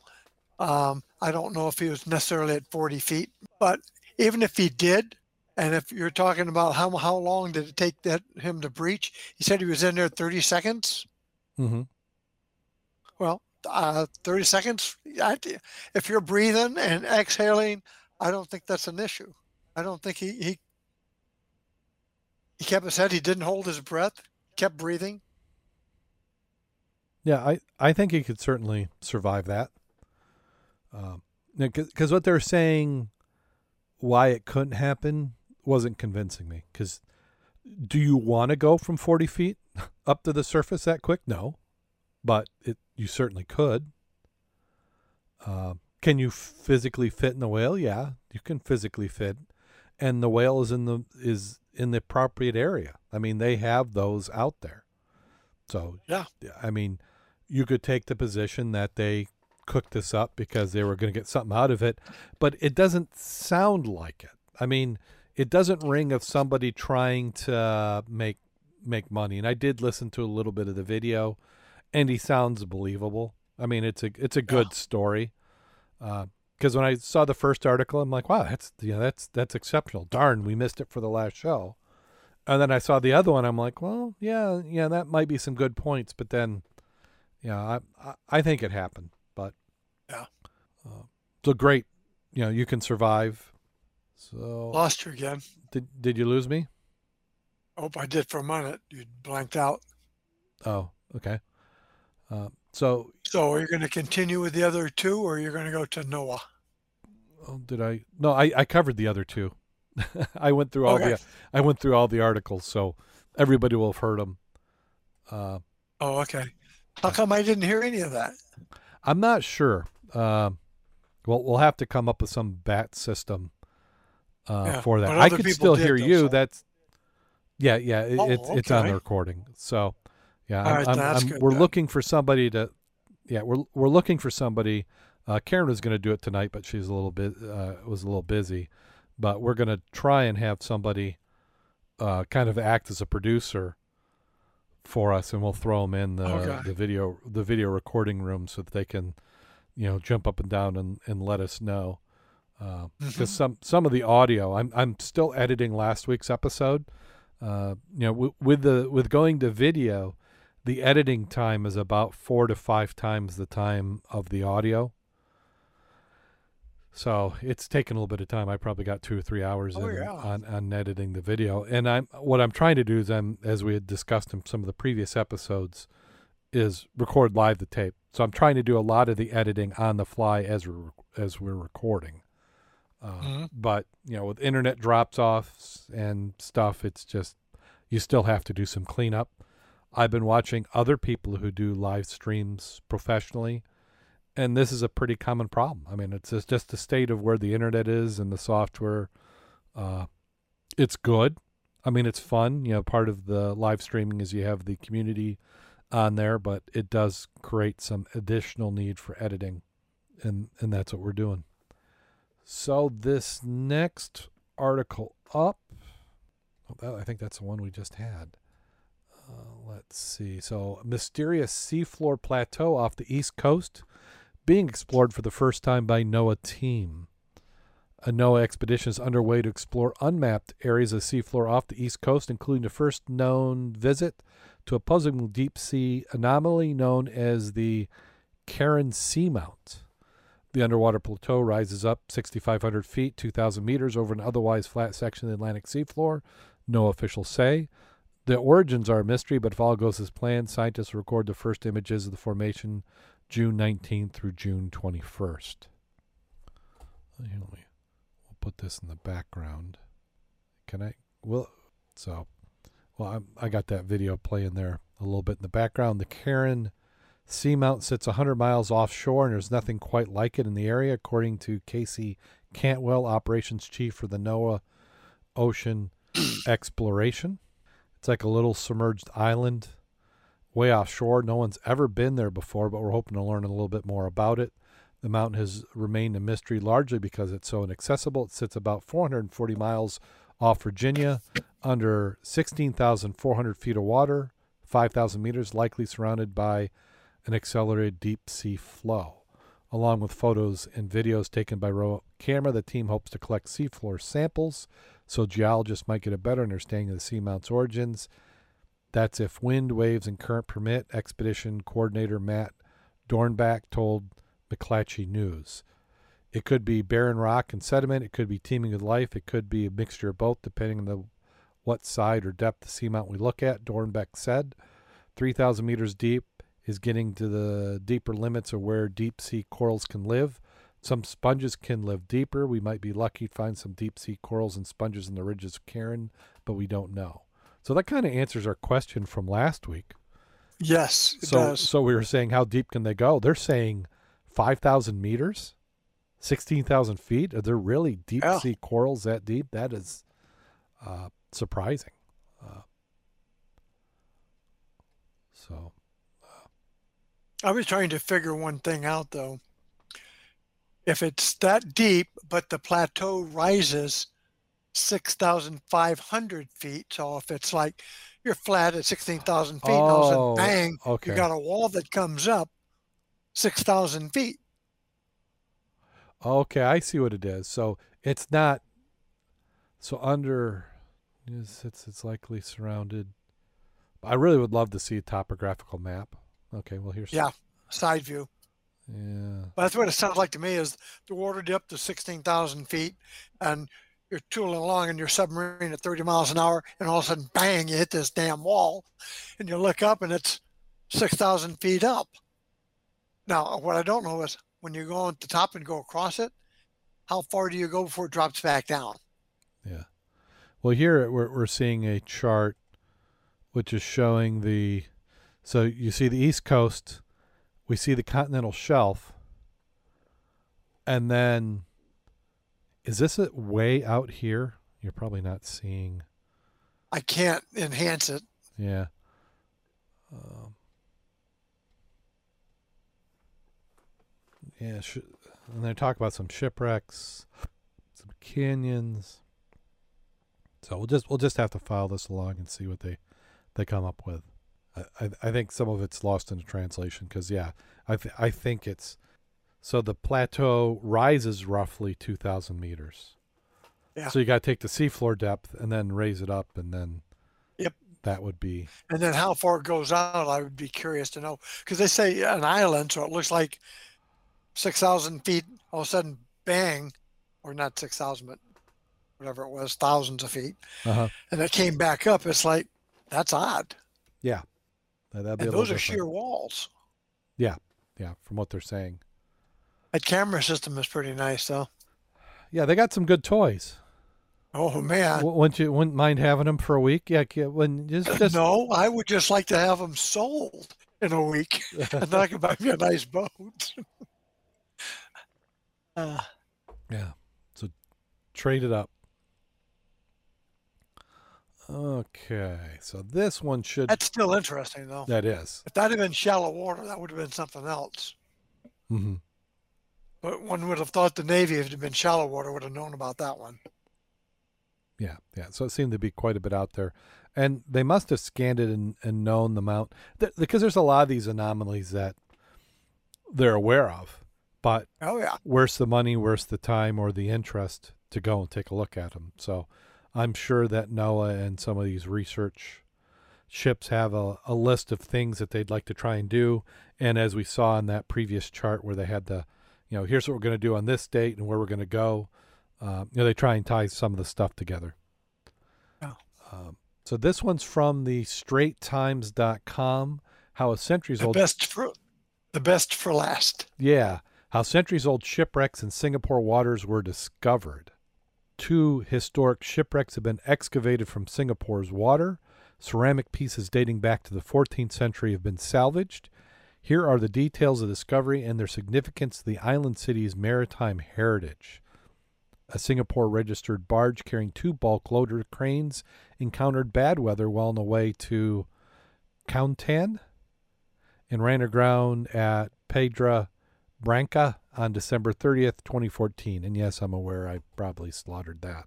I don't know if he was necessarily at 40 feet, but even if he did, and if you're talking about how long did it take him to breach, he said he was in there 30 seconds. Mm-hmm. Well, 30 seconds, if you're breathing and exhaling, I don't think that's an issue. I don't think he kept his head. He didn't hold his breath, kept breathing. Yeah, I think he could certainly survive that. Because what they're saying, why it couldn't happen, wasn't convincing me. Because do you want to go from 40 feet up to the surface that quick? No, but you certainly could. Can you physically fit in the whale? Yeah, you can physically fit, and the whale is in the appropriate area. I mean, they have those out there. So yeah, I mean, you could take the position that they cooked this up because they were going to get something out of it, but it doesn't sound like it. I mean, it doesn't ring of somebody trying to make money. And I did listen to a little bit of the video, and he sounds believable. I mean, it's a good story. Because when I saw the first article, I'm like, wow, that's exceptional. Darn, we missed it for the last show. And then I saw the other one. I'm like, well, yeah, that might be some good points. But then, yeah, I think it happened. Yeah. So great. You know, you can survive. So lost you again. Did you lose me? I hope I did for a minute. You blanked out. Oh, okay. So are you going to continue with the other two, or you're going to go to NOAA? Oh, did I? No, I covered the other two. I went through all the articles, so everybody will have heard them. Okay. How come I didn't hear any of that? I'm not sure. Well, we'll have to come up with some bat system for that. I could still hear you. So. That's it's on the recording. So, yeah, we're looking for somebody to. Yeah, we're looking for somebody. Karen was going to do it tonight, but she's was a little busy. But we're going to try and have somebody kind of act as a producer for us, and we'll throw them in the video recording room so that they can, you know, jump up and down and let us know. Because some of the audio, I'm still editing last week's episode. You know, with going to video, the editing time is about 4 to 5 times the time of the audio. So it's taken a little bit of time. I probably got 2 or 3 hours on editing the video. And what I'm trying to do is as we had discussed in some of the previous episodes, is record live the tape. So I'm trying to do a lot of the editing on the fly as we're recording. But, you know, with internet drops-offs and stuff, it's just, you still have to do some cleanup. I've been watching other people who do live streams professionally, and this is a pretty common problem. I mean, it's just the state of where the internet is and the software. It's good. I mean, it's fun. You know, part of the live streaming is you have the community on there, but it does create some additional need for editing, and that's what we're doing. So this next article up, I think that's the one we just had. Let's see. So, mysterious seafloor plateau off the east coast being explored for the first time by NOAA team. A NOAA expedition is underway to explore unmapped areas of seafloor off the east coast, including the first known visit to a puzzling deep-sea anomaly known as the Cairn Seamount. The underwater plateau rises up 6,500 feet, 2,000 meters, over an otherwise flat section of the Atlantic seafloor, NOAA officials say. The origins are a mystery, but if all goes as planned, scientists record the first images of the formation June 19th through June 21st. We'll put this in the background. Can I? I got that video playing there a little bit in the background. The Cairn Seamount sits 100 miles offshore, and there's nothing quite like it in the area, according to Casey Cantwell, operations chief for the NOAA Ocean Exploration. It's like a little submerged island way offshore. No one's ever been there before, but we're hoping to learn a little bit more about it. The mountain has remained a mystery largely because it's so inaccessible. It sits about 440 miles off Virginia, under 16,400 feet of water, 5,000 meters, likely surrounded by an accelerated deep-sea flow. Along with photos and videos taken by ROA camera, the team hopes to collect seafloor samples, so geologists might get a better understanding of the seamount's origins. That's if wind, waves, and current permit, expedition coordinator Matt Dornback told McClatchy News. It could be barren rock and sediment. It could be teeming with life. It could be a mixture of both, depending on what side or depth the seamount we look at, Dornbeck said. 3,000 meters deep is getting to the deeper limits of where deep-sea corals can live. Some sponges can live deeper. We might be lucky to find some deep-sea corals and sponges in the ridges of Cairn, but we don't know. So that kind of answers our question from last week. Yes, it does. So we were saying, how deep can they go? They're saying 5,000 meters, 16,000 feet. Are there really deep-sea corals that deep? That is surprising. I was trying to figure one thing out, though. If it's that deep, but the plateau rises 6,500 feet, so if it's like you're flat at 16,000 feet, and bang, okay, you got a wall that comes up 6,000 feet. Okay, I see what it is. So it's not. So under, it's likely surrounded. I really would love to see a topographical map. Okay, well here's side view. Yeah. But that's what it sounds like to me is the water dip to 16,000 feet and you're tooling along in your submarine at 30 miles an hour and all of a sudden, bang, you hit this damn wall and you look up and it's 6,000 feet up. Now, what I don't know is when you go at the top and go across it, how far do you go before it drops back down? Yeah. Well, here we're seeing a chart which is showing the, so you see the East Coast. We see the continental shelf, and then is this it way out here? You're probably not seeing. I can't enhance it. Yeah. And they talk about some shipwrecks, some canyons. So we'll just have to follow this along and see what they come up with. I think some of it's lost in the translation because, I think it's... So the plateau rises roughly 2,000 meters. Yeah. So you got to take the seafloor depth and then raise it up and then... Yep. That would be... And then how far it goes out, I would be curious to know. Because they say an island, so it looks like 6,000 feet, all of a sudden, bang, or not 6,000, but whatever it was, thousands of feet. Uh-huh. And it came back up. It's like, that's odd. Yeah. That'd be and those are sheer walls. Yeah, from what they're saying. That camera system is pretty nice, though. Yeah, they got some good toys. Oh man! You wouldn't mind having them for a week? Yeah, just no, I would just like to have them sold in a week, and then I could buy me a nice boat. Yeah, so trade it up. Okay, so this one should. That's still interesting, though. That is. If that had been shallow water, that would have been something else. Mm-hmm. But one would have thought the Navy, if it had been shallow water, would have known about that one. Yeah, yeah. So it seemed to be quite a bit out there. And they must have scanned it and known the amount. Because there's a lot of these anomalies that they're aware of. But oh, yeah. Where's the money, where's the time, or the interest to go and take a look at them? So I'm sure that NOAA and some of these research ships have a list of things that they'd like to try and do. And as we saw in that previous chart where they had the, you know, here's what we're going to do on this date and where we're going to go. You know, they try and tie some of the stuff together. Oh. So this one's from the straighttimes.com, how a centuries old... the best for last. Yeah. How centuries old shipwrecks in Singapore waters were discovered. 2 historic shipwrecks have been excavated from Singapore's water. Ceramic pieces dating back to the 14th century have been salvaged. Here are the details of the discovery and their significance to the island city's maritime heritage. A Singapore-registered barge carrying 2 bulk loader cranes encountered bad weather while on the way to Kuantan and ran aground at Pedra Branca on December 30th, 2014. And yes, I'm aware I probably slaughtered that.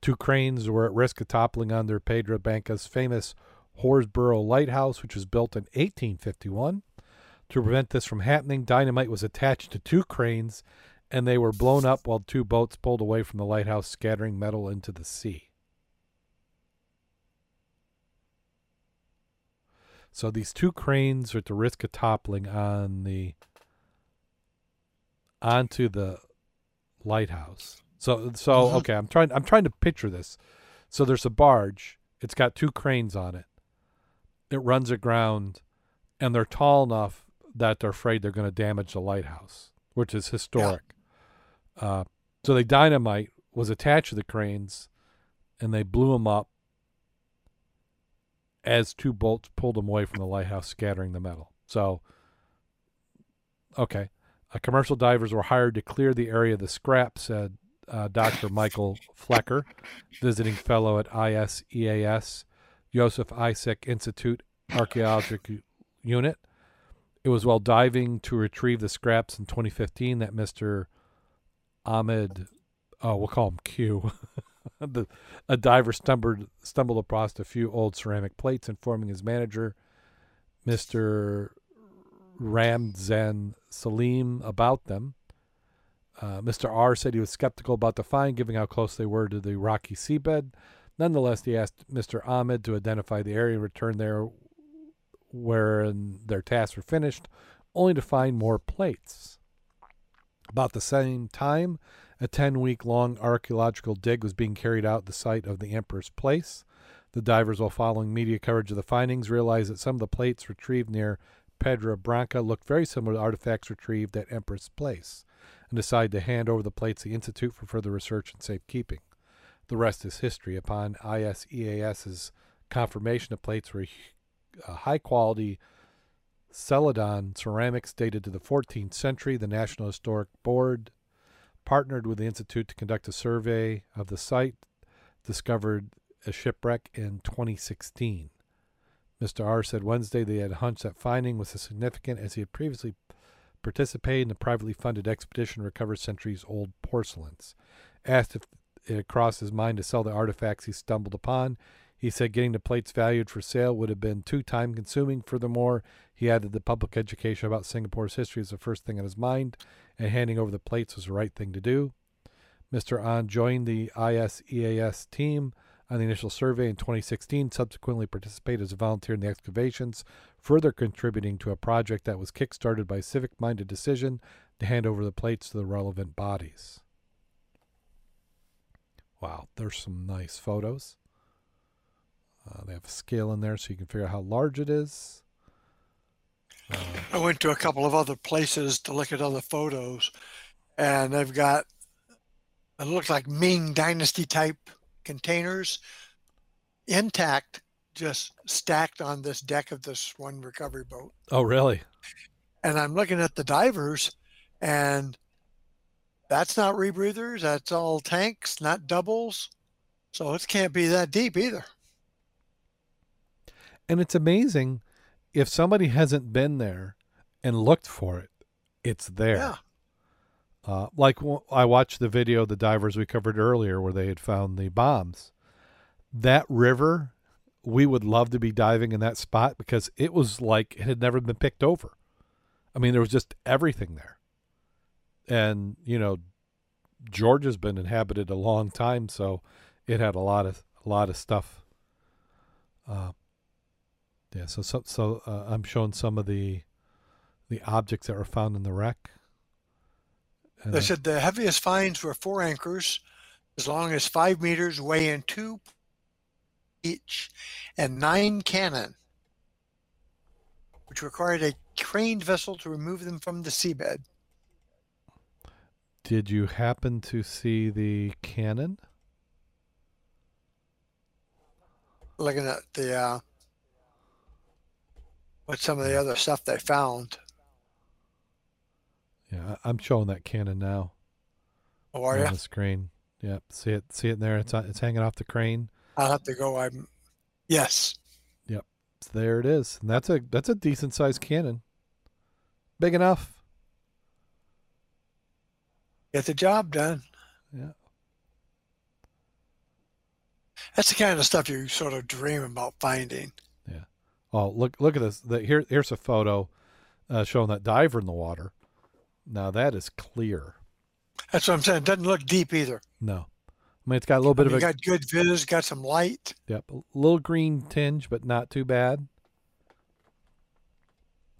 2 cranes were at risk of toppling under Pedra Branca's famous Horsburgh Lighthouse, which was built in 1851. To prevent this from happening, dynamite was attached to 2 cranes, and they were blown up while 2 boats pulled away from the lighthouse, scattering metal into the sea. So these 2 cranes are at the risk of toppling on the onto the lighthouse. So okay, I'm trying to picture this. So there's a barge. It's got 2 cranes on it. It runs aground, and they're tall enough that they're afraid they're going to damage the lighthouse, which is historic. Yeah. So the dynamite was attached to the cranes, and they blew them up as 2 bolts pulled them away from the lighthouse, scattering the metal. So, okay. Commercial divers were hired to clear the area of the scrap, said Dr. Michael Flecker, visiting fellow at ISEAS Yusof Ishak Institute Archaeological Unit. It was while diving to retrieve the scraps in 2015 that Mr. Ahmed, we'll call him Q, a diver stumbled across a few old ceramic plates, informing his manager, Mr. Ram Zan Salim, about them. Mr. R said he was skeptical about the find, given how close they were to the rocky seabed. Nonetheless, he asked Mr. Ahmed to identify the area and return there wherein their tasks were finished, only to find more plates. About the same time, a 10-week-long archaeological dig was being carried out at the site of the Empress Place. The divers, while following media coverage of the findings, realized that some of the plates retrieved near Pedra Branca looked very similar to artifacts retrieved at Empress Place, and decided to hand over the plates to the Institute for further research and safekeeping. The rest is history. Upon ISEAS's confirmation, the plates were high-quality Celadon ceramics dated to the 14th century. The National Historic Board partnered with the Institute to conduct a survey of the site, discovered a shipwreck in 2016. Mr. R said Wednesday they had a hunch that finding was as significant as he had previously participated in the privately funded expedition to recover centuries-old porcelains. Asked if it had crossed his mind to sell the artifacts he stumbled upon, he said getting the plates valued for sale would have been too time-consuming. Furthermore, he added the public education about Singapore's history is the first thing on his mind, and handing over the plates was the right thing to do. Mr. An joined the ISEAS team on the initial survey in 2016, subsequently participated as a volunteer in the excavations, further contributing to a project that was kick-started by a civic-minded decision to hand over the plates to the relevant bodies. Wow, there's some nice photos. They have a scale in there so you can figure out how large it is. I went to a couple of other places to look at other photos, and they've got It looked like Ming Dynasty type containers, intact, just stacked on this deck of this one recovery boat. Oh, really? And I'm looking at the divers, and that's not rebreathers. That's all tanks, not doubles. So it can't be that deep either. And it's amazing, if somebody hasn't been there and looked for it, it's there. Yeah. I watched the video of the divers we covered earlier where they had found the bombs. That river, we would love to be diving in that spot because it was like it had never been picked over. I mean, there was just everything there. And, you know, Georgia's been inhabited a long time, so it had a lot of stuff. Yeah, so I'm showing some of the objects that were found in the wreck. And they said the heaviest finds were 4 anchors, as long as 5 meters, weigh in 2 each, and 9 cannon, which required a trained vessel to remove them from the seabed. Did you happen to see the cannon? Looking at the... What's some of the other stuff they found? Yeah, I'm showing that cannon now. Oh, are you? On the screen. Yeah, see it there. It's hanging off the crane. I'll have to go. Yes. Yep, so there it is, and that's a decent sized cannon. Big enough. Get the job done. Yeah. That's the kind of stuff you sort of dream about finding. Yeah. Oh, look at this. Here's a photo showing that diver in the water. Now, that is clear. That's what I'm saying. It doesn't look deep either. No. I mean, it's got a little bit of a... got good viz, got some light. Yep. A little green tinge, but not too bad.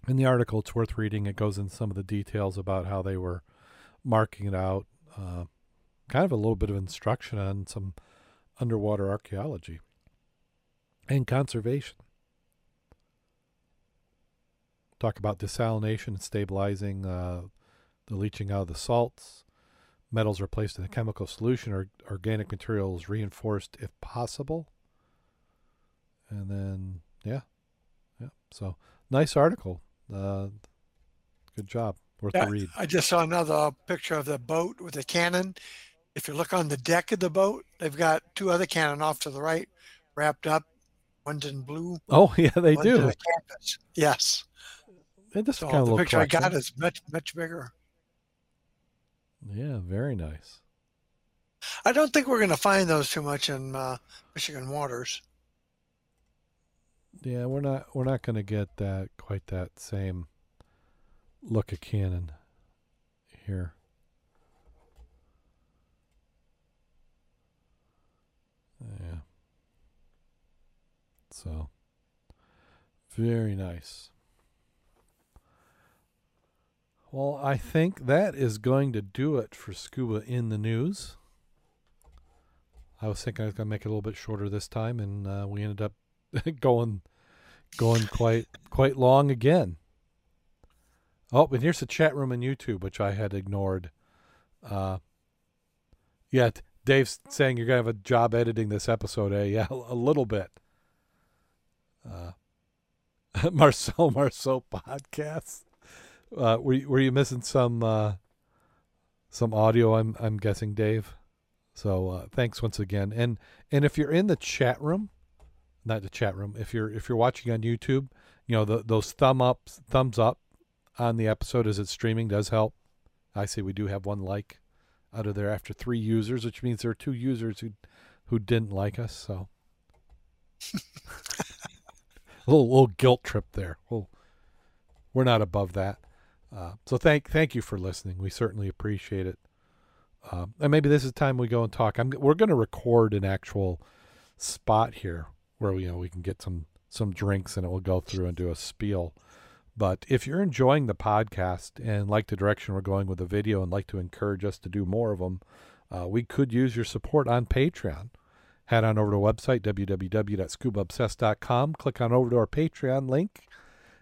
In the article, it's worth reading. It goes into some of the details about how they were marking it out. Kind of a little bit of instruction on some underwater archaeology and conservation. Talk about desalination and stabilizing the leaching out of the salts. Metals replaced in a chemical solution, or organic materials reinforced if possible. And then, yeah. So nice article. Good job. Worth a read. I just saw another picture of the boat with a cannon. If you look on the deck of the boat, they've got 2 other cannon off to the right, wrapped up. One's in blue. Oh, yeah, they do. The canvas. Yes. And this kind of the picture collection I got is much bigger. Yeah, very nice. I don't think we're going to find those too much in Michigan waters. Yeah, we're not going to get quite that same look at cannon here. Yeah. So very nice. Well, I think that is going to do it for Scuba in the News. I was thinking I was going to make it a little bit shorter this time, and we ended up going quite long again. Oh, and here's the chat room on YouTube, which I had ignored. Yeah, Dave's saying you're going to have a job editing this episode, eh? Yeah, a little bit. Marceau podcast. Were you missing some audio? I'm guessing, Dave. So thanks once again. And if you're in the chat room, not the chat room. If you're watching on YouTube, you know those thumbs up on the episode as it's streaming does help. I say we do have 1 like out of there after 3 users, which means there are 2 users who didn't like us. So a little guilt trip there. We're not above that. So thank you for listening. We certainly appreciate it. And maybe this is the time we go and talk. We're going to record an actual spot here where we can get some drinks, and it will go through and do a spiel. But if you're enjoying the podcast and like the direction we're going with the video and like to encourage us to do more of them, we could use your support on Patreon. Head on over to our website, www.scubaobsessed.com. Click on over to our Patreon link.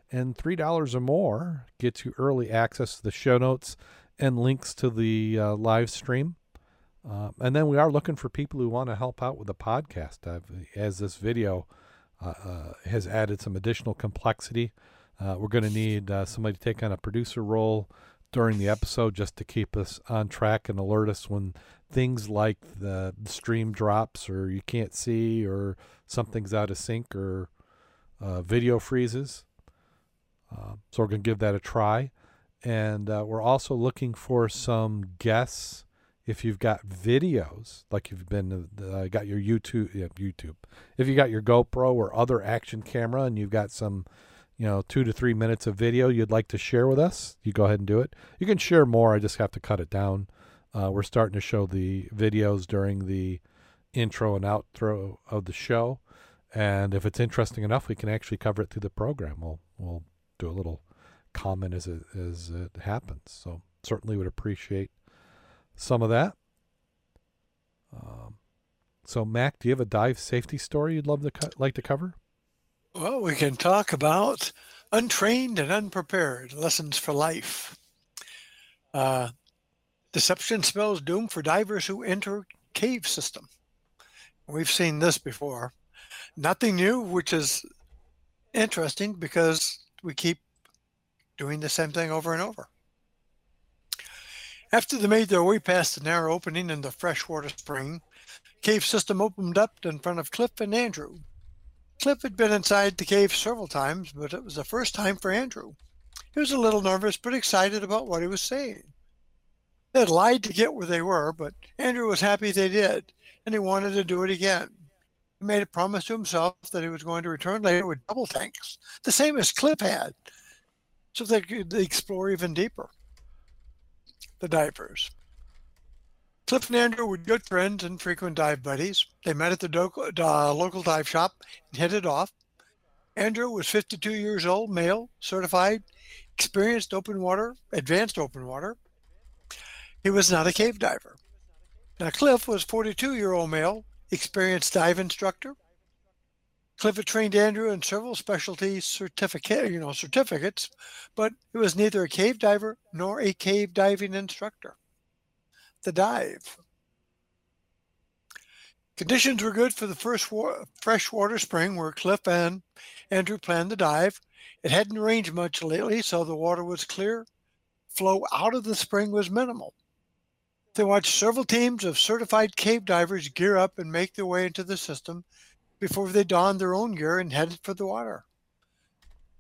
And $3 or more gets you early access to the show notes and links to the live stream. And then we are looking for people who want to help out with the podcast. As this video has added some additional complexity, we're going to need somebody to take on a producer role during the episode just to keep us on track and alert us when things like the stream drops or you can't see or something's out of sync or video freezes. So we're going to give that a try. And we're also looking for some guests. If you've got videos, like you've been got your YouTube, if you got your GoPro or other action camera and you've got some, 2 to 3 minutes of video you'd like to share with us, you go ahead and do it. You can share more. I just have to cut it down. We're starting to show the videos during the intro and outro of the show. And if it's interesting enough, we can actually cover it through the program. We'll do a little comment as it happens. So certainly would appreciate some of that. So Mac, do you have a dive safety story you'd like to cover? Well, we can talk about untrained and unprepared lessons for life. Deception spells doom for divers who enter cave system. We've seen this before. Nothing new, which is interesting because we keep doing the same thing over and over. After they made their way past the narrow opening in the freshwater spring, cave system opened up in front of Cliff and Andrew. Cliff had been inside the cave several times, but it was the first time for Andrew. He was a little nervous, but excited about what he was saying. They had lied to get where they were, but Andrew was happy they did, and he wanted to do it again. He made a promise to himself that he was going to return later with double tanks, the same as Cliff had, so they could explore even deeper. The divers. Cliff and Andrew were good friends and frequent dive buddies. They met at the local dive shop and headed off. Andrew was 52 years old, male, certified, experienced open water, advanced open water. He was not a cave diver. Now Cliff was 42-year-old male, experienced dive instructor. Cliff had trained Andrew in several specialty certificates, but he was neither a cave diver nor a cave diving instructor. The dive. Conditions were good for the first freshwater spring where Cliff and Andrew planned the dive. It hadn't rained much lately, so the water was clear. Flow out of the spring was minimal. They watched several teams of certified cave divers gear up and make their way into the system before they donned their own gear and headed for the water.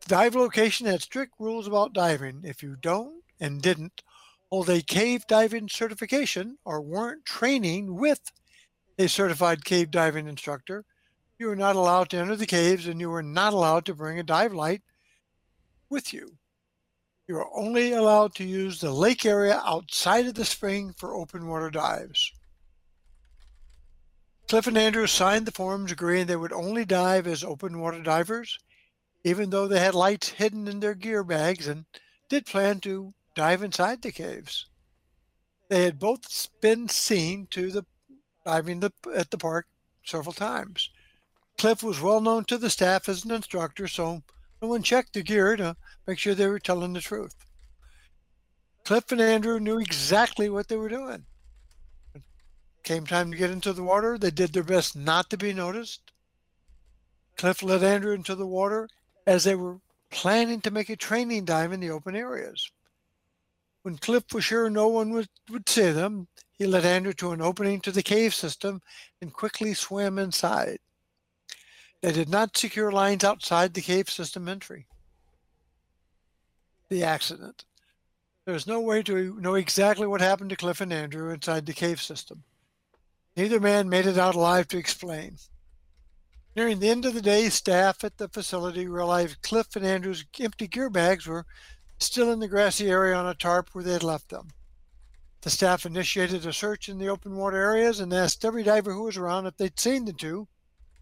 The dive location had strict rules about diving. If you don't and didn't hold a cave diving certification or weren't training with a certified cave diving instructor, you were not allowed to enter the caves and you were not allowed to bring a dive light with you. You were only allowed to use the lake area outside of the spring for open water dives. Cliff and Andrew signed the forms agreeing they would only dive as open water divers, even though they had lights hidden in their gear bags and did plan to dive inside the caves. They had both been seen diving at the park several times. Cliff was well known to the staff as an instructor, so no one checked the gear to make sure they were telling the truth. Cliff and Andrew knew exactly what they were doing. Came time to get into the water, they did their best not to be noticed. Cliff led Andrew into the water as they were planning to make a training dive in the open areas. When Cliff was sure no one would see them, he led Andrew to an opening to the cave system and quickly swam inside. They did not secure lines outside the cave system entry. The accident. There's no way to know exactly what happened to Cliff and Andrew inside the cave system. Neither man made it out alive to explain. Nearing the end of the day, staff at the facility realized Cliff and Andrew's empty gear bags were still in the grassy area on a tarp where they had left them. The staff initiated a search in the open water areas and asked every diver who was around if they'd seen the two.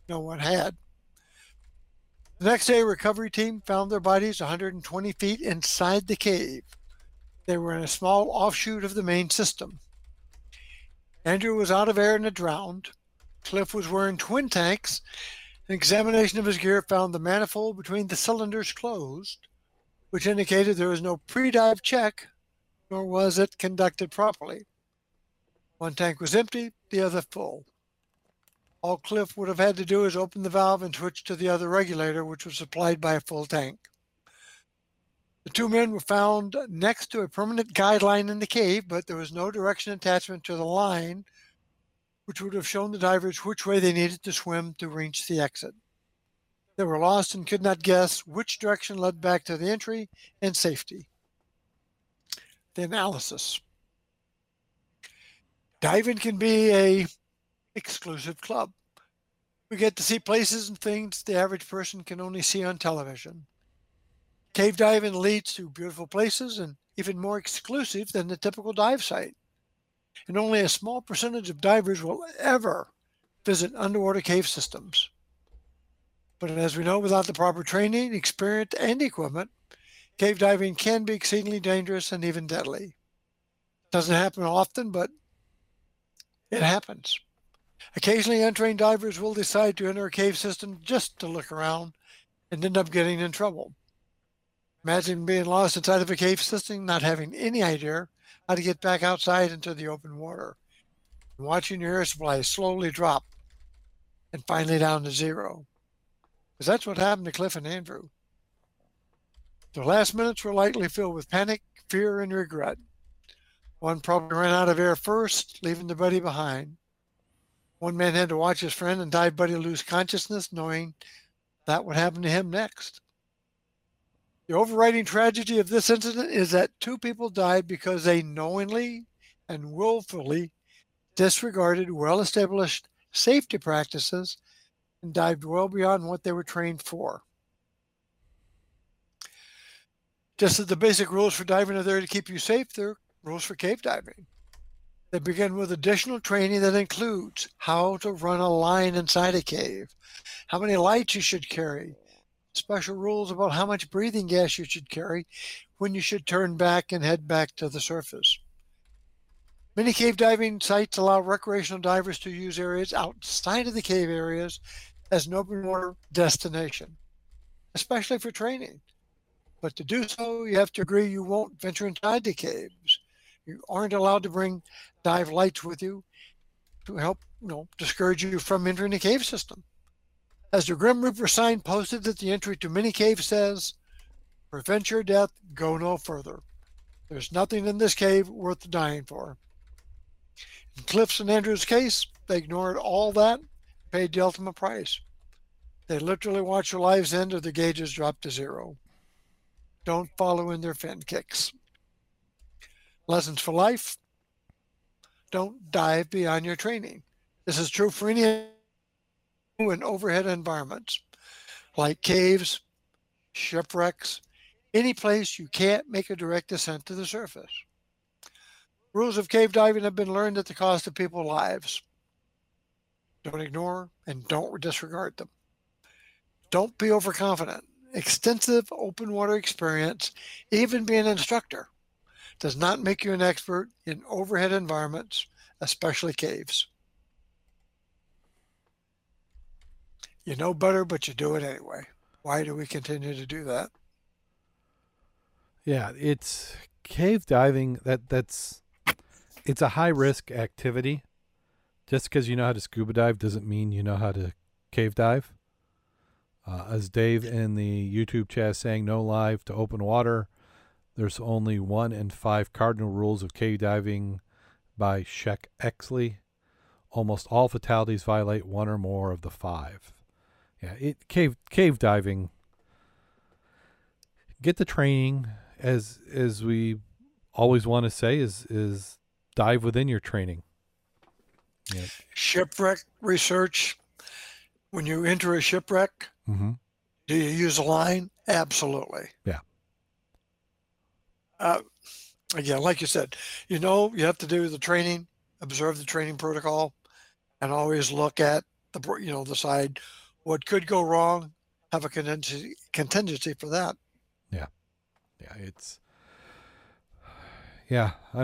No one had. The next day, a recovery team found their bodies 120 feet inside the cave. They were in a small offshoot of the main system. Andrew was out of air and had drowned. Cliff was wearing twin tanks. An examination of his gear found the manifold between the cylinders closed, which indicated there was no pre-dive check, nor was it conducted properly. One tank was empty, the other full. All Cliff would have had to do is open the valve and switch to the other regulator, which was supplied by a full tank. The two men were found next to a permanent guide line in the cave, but there was no direction attachment to the line, which would have shown the divers which way they needed to swim to reach the exit. They were lost and could not guess which direction led back to the entry and safety. The analysis. Diving can be an exclusive club. We get to see places and things the average person can only see on television. Cave diving leads to beautiful places and even more exclusive than the typical dive site. And only a small percentage of divers will ever visit underwater cave systems. But as we know, without the proper training, experience, and equipment, cave diving can be exceedingly dangerous and even deadly. It doesn't happen often, but it happens. Occasionally, untrained divers will decide to enter a cave system just to look around and end up getting in trouble. Imagine being lost inside of a cave system, not having any idea how to get back outside into the open water, and watching your air supply slowly drop and finally down to zero. Because that's what happened to Cliff and Andrew. The last minutes were likely filled with panic, fear, and regret. One probably ran out of air first, leaving the buddy behind. One man had to watch his friend and dive buddy lose consciousness, knowing that would happen to him next. The overriding tragedy of this incident is that two people died because they knowingly and willfully disregarded well-established safety practices and dived well beyond what they were trained for. Just as the basic rules for diving are there to keep you safe, there are rules for cave diving. They begin with additional training that includes how to run a line inside a cave, how many lights you should carry, special rules about how much breathing gas you should carry, when you should turn back and head back to the surface. Many cave diving sites allow recreational divers to use areas outside of the cave areas as an open water destination, especially for training. But to do so, you have to agree you won't venture inside the caves. You aren't allowed to bring dive lights with you to help, discourage you from entering the cave system. As the Grim Reaper sign posted at the entry to many caves says, "Prevent your death, go no further. There's nothing in this cave worth dying for." In Cliff's and Andrew's case, they ignored all that and paid the ultimate price. They literally watched their lives end or the gauges dropped to zero. Don't follow in their fin kicks. Lessons for life. Don't dive beyond your training. This is true for any and overhead environments like caves, shipwrecks, any place you can't make a direct descent to the surface. Rules of cave diving have been learned at the cost of people's lives. Don't ignore and don't disregard them. Don't be overconfident. Extensive open water experience, even being an instructor, does not make you an expert in overhead environments, especially caves. You know better, but you do it anyway. Why do we continue to do that? Yeah, it's cave diving. It's a high-risk activity. Just because you know how to scuba dive doesn't mean you know how to cave dive. As Dave in the YouTube chat saying, no live to open water. There's only 1 in 5 cardinal rules of cave diving by Sheck Exley. Almost all fatalities violate 1 or more of the 5. Yeah, cave diving. Get the training, as we always want to say, is dive within your training. Yeah. Shipwreck research. When you enter a shipwreck, do you use a line? Absolutely. Yeah. Again, like you said, you have to do the training, observe the training protocol, and always look at the the side. What could go wrong? Have a contingency for that. Yeah, yeah. I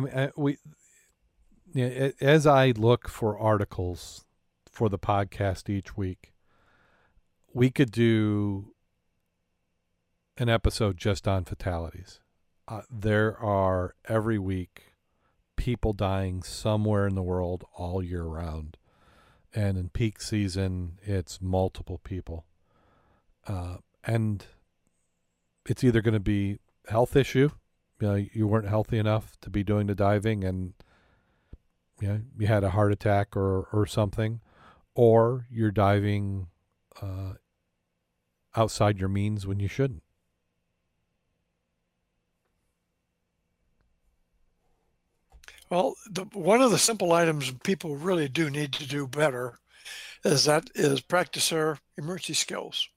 mean, as I look for articles for the podcast each week, we could do an episode just on fatalities. There are every week people dying somewhere in the world all year round. And in peak season, it's multiple people. And it's either going to be health issue, you know, you weren't healthy enough to be doing the diving and you know, you had a heart attack or something, or you're diving outside your means when you shouldn't. Well, one of the simple items people really do need to do better is practice their emergency skills.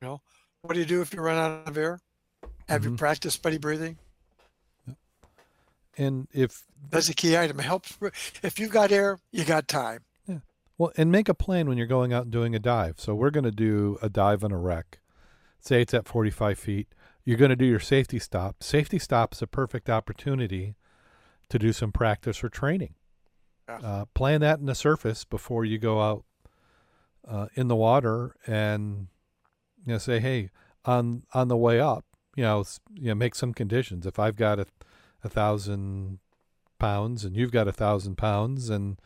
You know, what do you do if you run out of air? Have you practiced buddy breathing? And if that's a key item, it helps. If you got air, you got time. Yeah. Well, and make a plan when you're going out and doing a dive. So we're going to do a dive on a wreck. Say it's at 45 feet. You're going to do your safety stop. Safety stop is a perfect opportunity to do some practice or training. Yeah. Plan that in the surface before you go out in the water, and you know, say, hey, on the way up, you know, make some conditions. If I've got a 1,000 pounds and you've got 1,000 pounds, and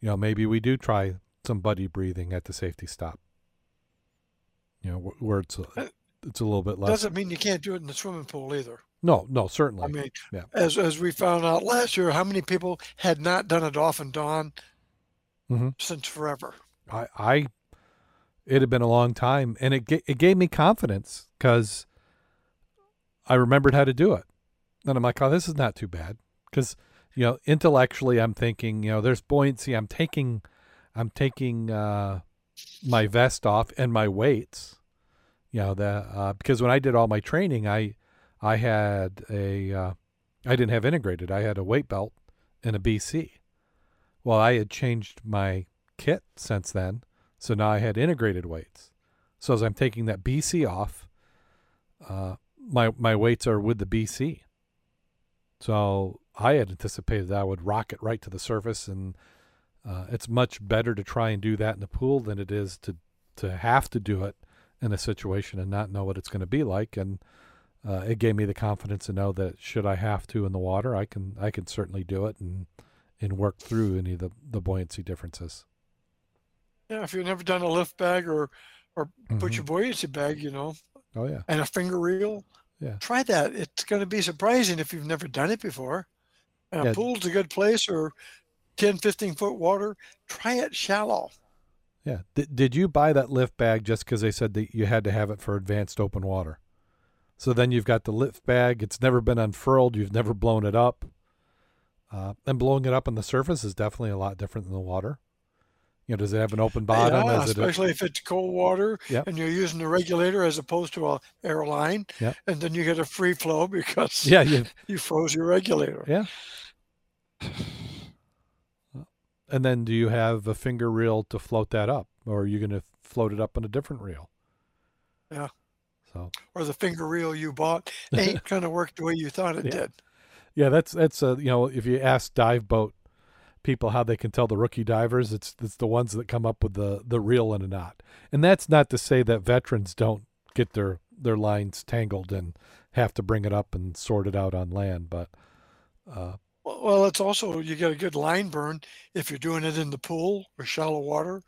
you know, maybe we do try some buddy breathing at the safety stop, you know, where it's a little bit less. Doesn't mean you can't do it in the swimming pool either. No, certainly. I mean, yeah. as we found out last year, how many people had not done a dolphin dawn since forever? It had been a long time, and it gave me confidence because I remembered how to do it. And I'm like, oh, this is not too bad, because you know, intellectually, I'm thinking, you know, there's buoyancy. I'm taking my vest off and my weights, you know, because when I did all my training, I had I didn't have integrated. I had a weight belt and a BC. Well, I had changed my kit since then, so now I had integrated weights. So as I'm taking that BC off, my weights are with the BC. So I had anticipated that I would rocket right to the surface, and it's much better to try and do that in the pool than it is to have to do it in a situation and not know what it's going to be like. And it gave me the confidence to know that should I have to in the water, I can certainly do it and work through any of the buoyancy differences. Yeah, if you've never done a lift bag or put your buoyancy bag, you know. Oh yeah. And a finger reel. Yeah. Try that. It's going to be surprising if you've never done it before. And a pool's a good place, or 10, 15-foot water. Try it shallow. Yeah. Did you buy that lift bag just because they said that you had to have it for advanced open water? So then you've got the lift bag. It's never been unfurled. You've never blown it up. And blowing it up on the surface is definitely a lot different than the water. You know, does it have an open bottom? Yeah, especially if it's cold water and you're using the regulator as opposed to an airline, and then you get a free flow because you froze your regulator. Yeah. And then do you have a finger reel to float that up, or are you going to float it up on a different reel? Yeah. So. Or the finger reel you bought ain't going to work the way you thought it did. Yeah, that's you know, if you ask dive boat people how they can tell the rookie divers, it's the ones that come up with the reel and a knot. And that's not to say that veterans don't get their lines tangled and have to bring it up and sort it out on land, but well, it's also, you get a good line burn if you're doing it in the pool or shallow water,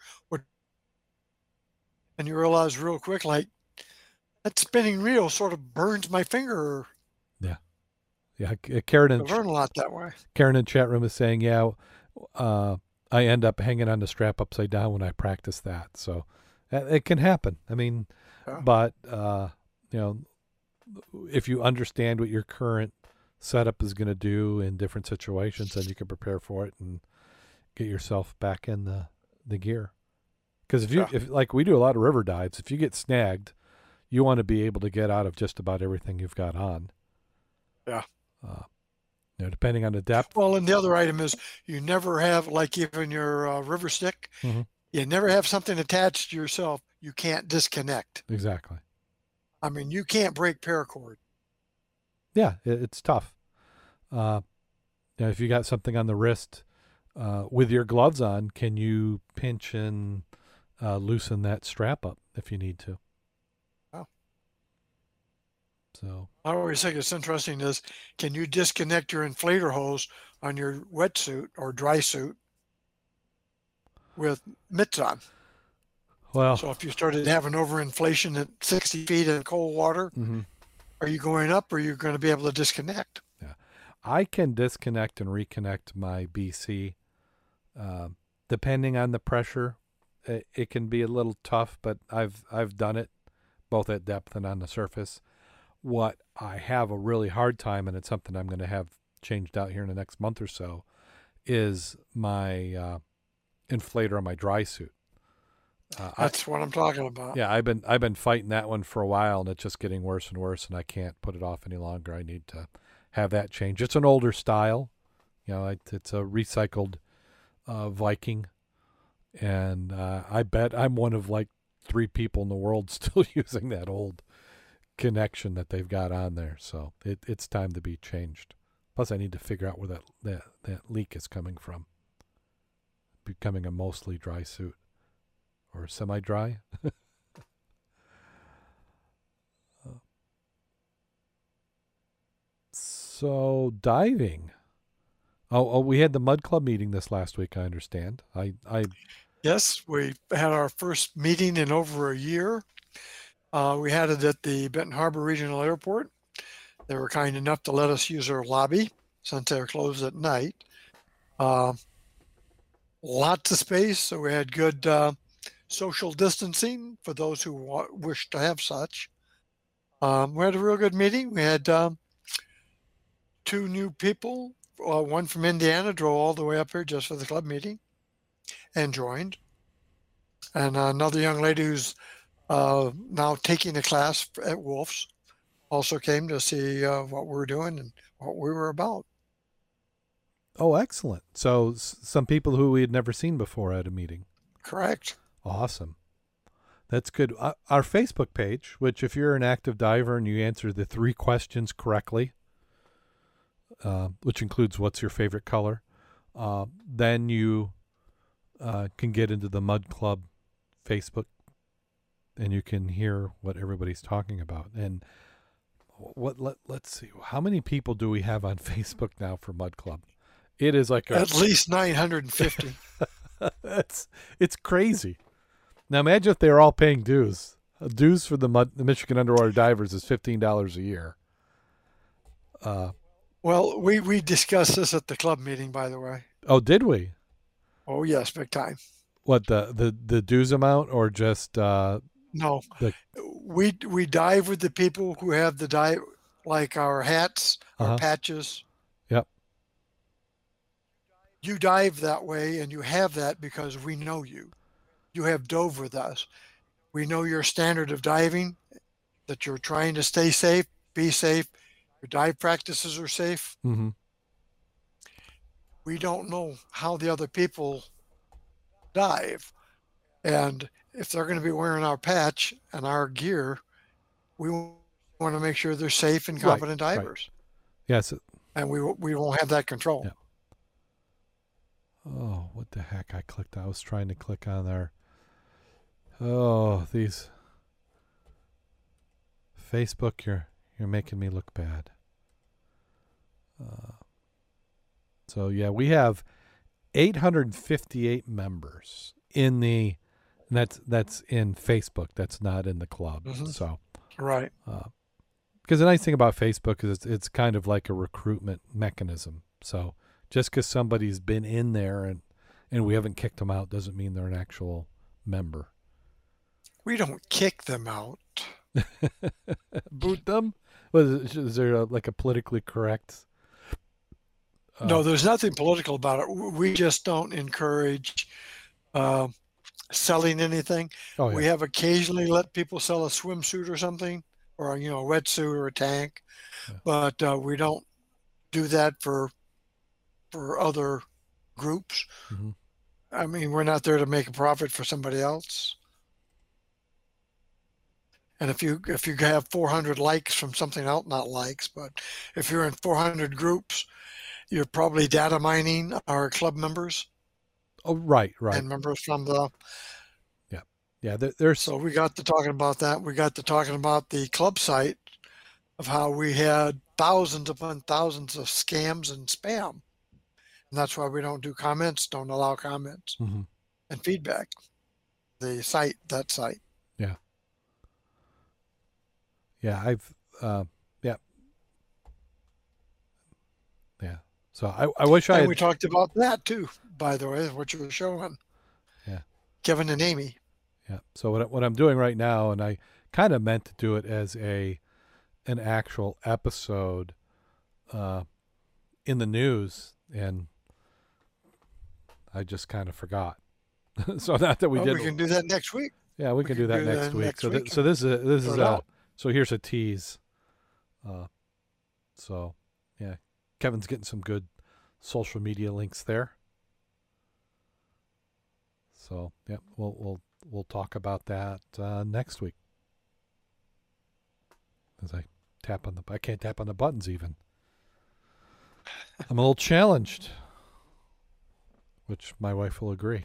and you realize real quick, like, that spinning reel sort of burns my finger. Yeah, I've learned a lot that way. Karen in chat room is saying, I end up hanging on the strap upside down when I practice that. So it can happen. I mean, but, you know, if you understand what your current setup is going to do in different situations, then you can prepare for it and get yourself back in the gear. Because if like we do a lot of river dives, if you get snagged, you want to be able to get out of just about everything you've got on. Yeah. You know, depending on the depth. Well, and the other item is you never have, like even your river stick, you never have something attached to yourself you can't disconnect. Exactly. I mean, you can't break paracord. Yeah, it's tough. You know, if you got something on the wrist with your gloves on, can you pinch and loosen that strap up if you need to? So I always think it's interesting is, can you disconnect your inflator hose on your wetsuit or dry suit with mitts on? Well, so if you started having overinflation at 60 feet in cold water, are you going up or are you going to be able to disconnect? Yeah, I can disconnect and reconnect my BC. Depending on the pressure, it can be a little tough, but I've done it both at depth and on the surface. What I have a really hard time, and it's something I'm going to have changed out here in the next month or so, is my inflator on my dry suit. That's what I'm talking about. Yeah, I've been fighting that one for a while, and it's just getting worse and worse, and I can't put it off any longer. I need to have that change. It's an older style, you know. It's a recycled Viking, and I bet I'm one of like 3 people in the world still using that old connection that they've got on there. So it's time to be changed. Plus, I need to figure out where that leak is coming from. Becoming a mostly dry suit. Or semi-dry. So diving. Oh, we had the Mud Club meeting this last week, I understand. Yes, we had our first meeting in over a year. We had it at the Benton Harbor Regional Airport. They were kind enough to let us use their lobby since they're closed at night. Lots of space, so we had good social distancing for those who wish to have such. We had a real good meeting. We had 2 new people. One from Indiana drove all the way up here just for the club meeting and joined. And another young lady who's now taking a class at Wolf's also came to see what we're doing and what we were about. Oh, excellent. So some people who we had never seen before at a meeting. Correct. Awesome. That's good. Our Facebook page, which if you're an active diver and you answer the 3 questions correctly, which includes what's your favorite color, then you can get into the Mud Club Facebook and you can hear what everybody's talking about. And let's see, how many people do we have on Facebook now for Mud Club? It is like at least 950. It's crazy. Now imagine if they're all paying dues. Dues for the Michigan Underwater Divers is $15 a year. Well, we discussed this at the club meeting, by the way. Oh, did we? Oh yes, big time. What, the dues amount or just? No, we dive with the people who have the dive, like our hats, our patches. Yep. You dive that way, and you have that because we know you. You have dove with us. We know your standard of diving, that you're trying to stay safe, be safe. Your dive practices are safe. Mm-hmm. We don't know how the other people dive. And if they're going to be wearing our patch and our gear, we want to make sure they're safe and competent divers. Right. Yes. And we won't have that control. Yeah. Oh, what the heck? I was trying to click on there. Oh, these Facebook, you're making me look bad. So yeah, we have 858 members in the, and that's in Facebook. That's not in the club. Mm-hmm. So right. Because the nice thing about Facebook is it's kind of like a recruitment mechanism. So just because somebody's been in there and we haven't kicked them out doesn't mean they're an actual member. We don't kick them out. Boot them? Is there like a politically correct? No, there's nothing political about it. We just don't encourage selling anything. Oh, yeah. We have occasionally let people sell a swimsuit or something, or a wetsuit or a tank, but we don't do that for other groups. Mm-hmm. I mean, we're not there to make a profit for somebody else. And if you have 400 likes from something else, not likes, but if you're in 400 groups, you're probably data mining our club members. Oh, right. And members from the. Yeah. So we got to talking about that. We got to talking about the club site of how we had thousands upon thousands of scams and spam. And that's why we don't do comments, don't allow comments and feedback. The site, that site. Yeah. Yeah, I've, yeah. So I wish I had... We talked about that too, by the way, what you were showing. Yeah. Kevin and Amy. Yeah. So what I'm doing right now, and I kind of meant to do it as an actual episode in the news, and I just kind of forgot. So not that we did. We can do that next week. Yeah, we can do that next week. So so here's a tease. So yeah, Kevin's getting some good social media links there. So yeah, we'll talk about that next week. As I tap on the, I can't tap on the buttons even. I'm a little challenged, which my wife will agree.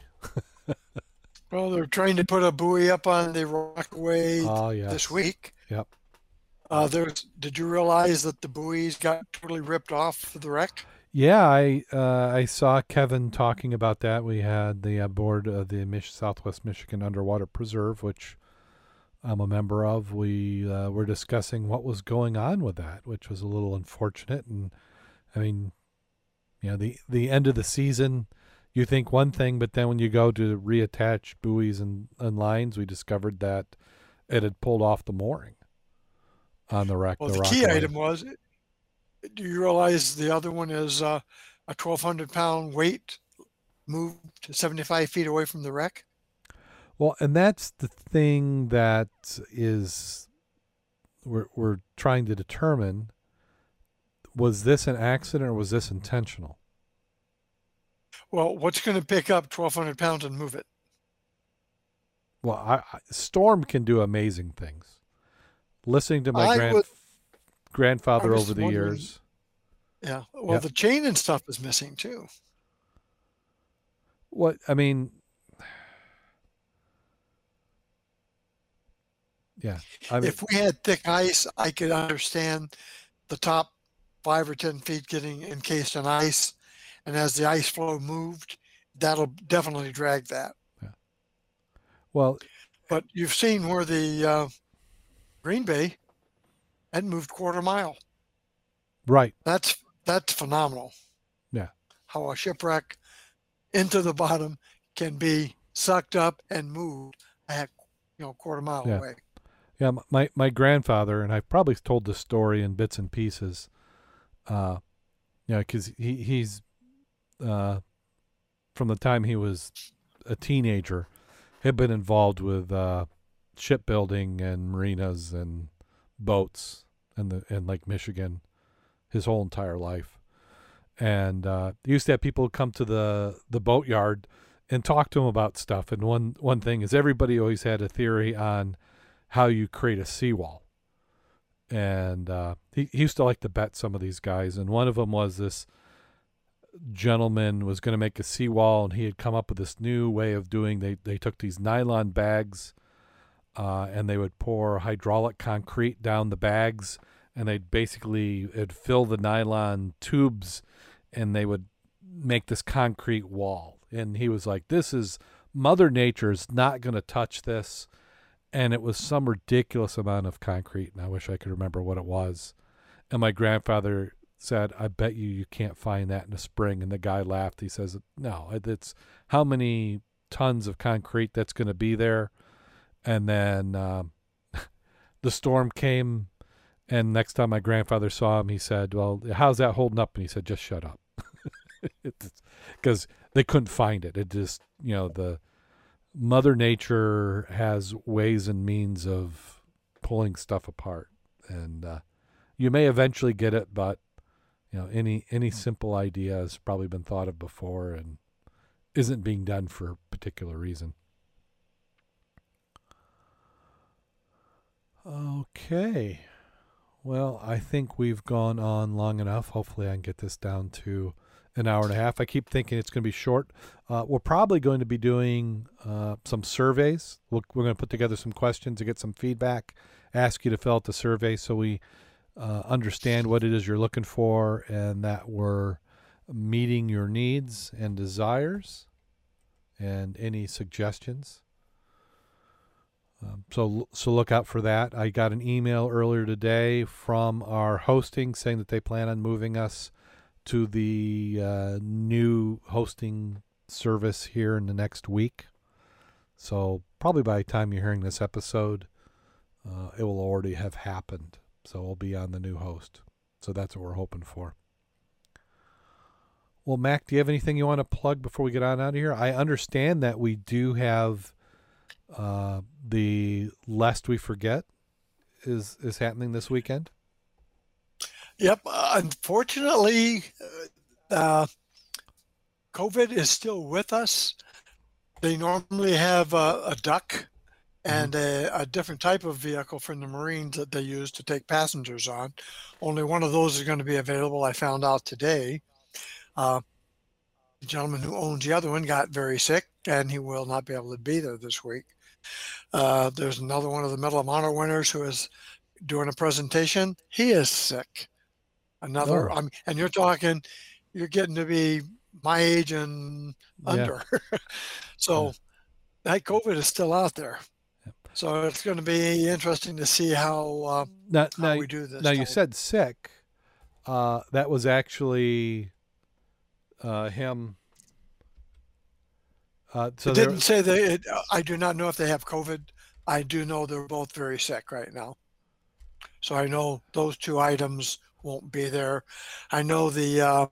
Well, they're trying to put a buoy up on the Rockaway this week. Yep. Did you realize that the buoys got totally ripped off the wreck? Yeah, I saw Kevin talking about that. We had the board of the Southwest Michigan Underwater Preserve, which I'm a member of. We were discussing what was going on with that, which was a little unfortunate. And I mean, you know, the end of the season, you think one thing, but then when you go to reattach buoys and lines, we discovered that it had pulled off the mooring on the wreck. Well, the key item was, do you realize the other one is a 1,200-pound weight moved to 75 feet away from the wreck? Well, and that's the thing that is we're trying to determine. Was this an accident or was this intentional? Well, what's going to pick up 1,200 pounds and move it? Well, storm can do amazing things. Listening to my grandfather over the years. Yeah. Well, the chain and stuff is missing too. What, I mean... Yeah. I mean, if we had thick ice, I could understand the top 5 or 10 feet getting encased in ice, and as the ice flow moved, that'll definitely drag that. Yeah. Well, but you've seen where the Green Bay had moved quarter-mile. Right. That's phenomenal. Yeah. How a shipwreck into the bottom can be sucked up and moved at, you know, quarter-mile away. Yeah, my grandfather, and I've probably told this story in bits and pieces. You know, because he's from the time he was a teenager, had been involved with shipbuilding and marinas and boats in Lake Michigan his whole entire life. And he used to have people come to the boatyard and talk to him about stuff. And one thing is everybody always had a theory on how you create a seawall. And he used to like to bet some of these guys. And one of them was this gentleman was going to make a seawall, and he had come up with this new way of doing. They took these nylon bags, and they would pour hydraulic concrete down the bags, and they'd basically it'd fill the nylon tubes, and they would make this concrete wall. And he was like, this is Mother Nature's not going to touch this. And it was some ridiculous amount of concrete, and I wish I could remember what it was. And my grandfather said, I bet you can't find that in a spring. And the guy laughed. He says, no, it's how many tons of concrete that's going to be there. And then the storm came, and next time my grandfather saw him, he said, well, how's that holding up? And he said, just shut up. Because they couldn't find it. It just, you know, the... Mother Nature has ways and means of pulling stuff apart, and you may eventually get it, but you know, any simple idea has probably been thought of before and isn't being done for a particular reason. Okay. Well, I think we've gone on long enough. Hopefully I can get this down to an hour and a half. I keep thinking it's going to be short. We're probably going to be doing some surveys. We're going to put together some questions to get some feedback, ask you to fill out the survey. So we understand what it is you're looking for, and that we're meeting your needs and desires and any suggestions. So look out for that. I got an email earlier today from our hosting saying that they plan on moving us to the new hosting service here in the next week. So probably by the time you're hearing this episode, it will already have happened. So we'll be on the new host. So that's what we're hoping for. Well, Mac, do you have anything you want to plug before we get on out of here? I understand that we do have... the Lest We Forget is happening this weekend. Yep. Unfortunately, COVID is still with us. They normally have a duck and a different type of vehicle from the Marines that they use to take passengers on. Only one of those is going to be available. I found out today. The gentleman who owns the other one got very sick, and he will not be able to be there this week. There's another one of the Medal of Honor winners who is doing a presentation. He is sick. Another, oh. And you're talking, you're getting to be my age and under. Yeah. So yeah. That COVID is still out there. Yeah. So it's going to be interesting to see how we do this. Now you said sick. That was actually him. So it didn't say that. I do not know if they have COVID. I do know they're both very sick right now. So I know those two items won't be there. I know the, well,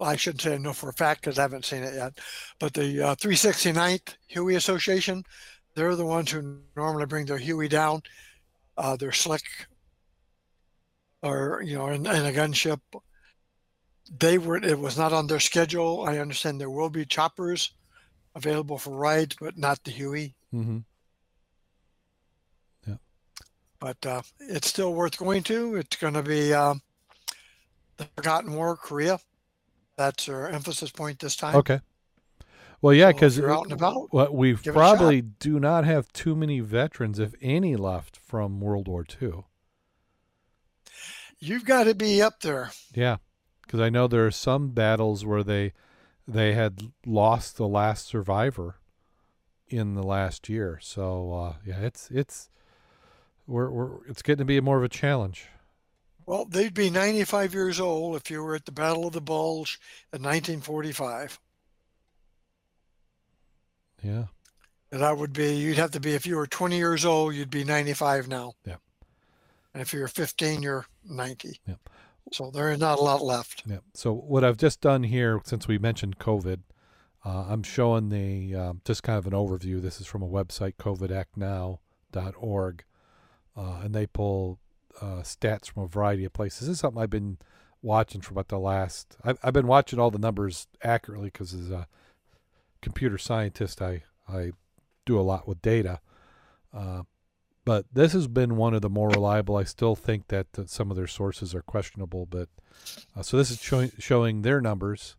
I shouldn't say I know for a fact because I haven't seen it yet, but the 369th Huey Association, they're the ones who normally bring their Huey down. They're slick or, you know, in a gunship. It was not on their schedule. I understand there will be choppers available for rides, but not the Huey. Mm-hmm. Yeah. But it's still worth going to. It's going to be the Forgotten War, Korea. That's our emphasis point this time. Okay. Well, yeah, because so we probably do not have too many veterans, if any, left from World War II. You've got to be up there. Yeah. Because I know there are some battles where they had lost the last survivor in the last year. So yeah, it's getting to be more of a challenge. Well, they'd be 95 years old if you were at the Battle of the Bulge in 1945. Yeah, and that would be you'd have to be if you were 20 years old, you'd be 95 now. Yeah, and if you're 15, you're 90. Yeah. So there is not a lot left. Yeah. So what I've just done here, since we mentioned COVID, I'm showing the just kind of an overview. This is from a website, covidactnow.org, and they pull stats from a variety of places. This is something I've been watching for about the last. I've been watching all the numbers accurately because as a computer scientist, I do a lot with data. But this has been one of the more reliable. I still think that some of their sources are questionable. But so this is showing their numbers.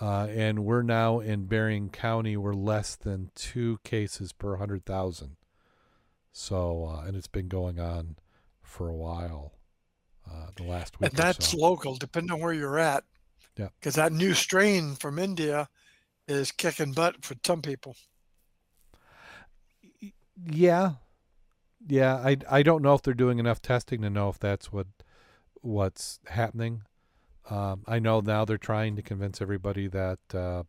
And we're now in Berrien County. We're less than 2 cases per 100,000. So, and it's been going on for a while the last week. And that's or so. Local, depending on where you're at. Yeah. Because that new strain from India is kicking butt for some people. Yeah. Yeah, I don't know if they're doing enough testing to know if that's what's happening. I know now they're trying to convince everybody that the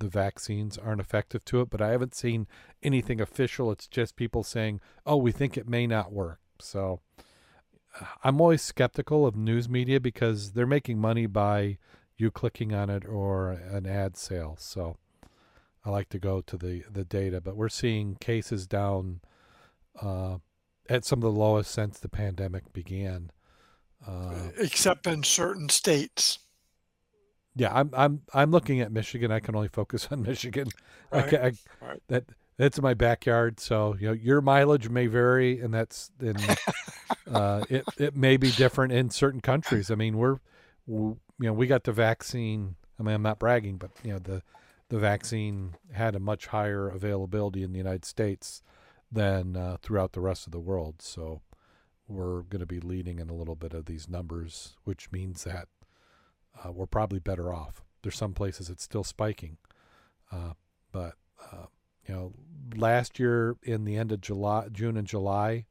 vaccines aren't effective to it, but I haven't seen anything official. It's just people saying, oh, we think it may not work. So I'm always skeptical of news media because they're making money by you clicking on it or an ad sale. So I like to go to the data, but we're seeing cases down at some of the lowest since the pandemic began, except in certain states. Yeah, I'm looking at Michigan. I can only focus on Michigan. Right. Right. That's my backyard. So you know, your mileage may vary, and it may be different in certain countries. I mean, we got the vaccine. I mean, I'm not bragging, but you know, the vaccine had a much higher availability in the United States than throughout the rest of the world. So we're going to be leading in a little bit of these numbers, which means that we're probably better off. There's some places it's still spiking, but you know, last year in the end of June and July,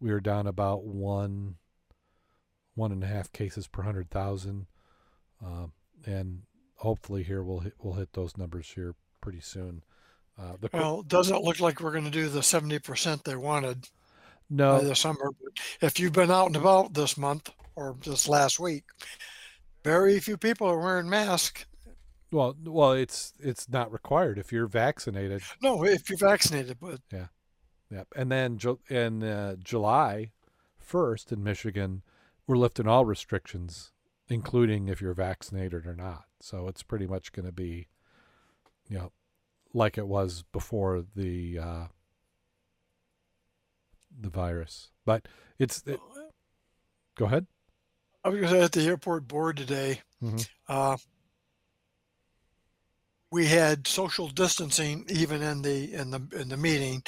we were down about one and a half cases per 100,000, and hopefully here we'll hit those numbers here pretty soon. Well, it doesn't look like we're going to do the 70% they wanted. No, by the summer. If you've been out and about this month or this last week, very few people are wearing masks. Well, it's not required if you're vaccinated. No, if you're vaccinated, but yeah. And then in July 1st in Michigan, we're lifting all restrictions, including if you're vaccinated or not. So it's pretty much going to be, you know, like it was before the virus. But go ahead. I was going to say, at the airport board today, we had social distancing even in the meeting.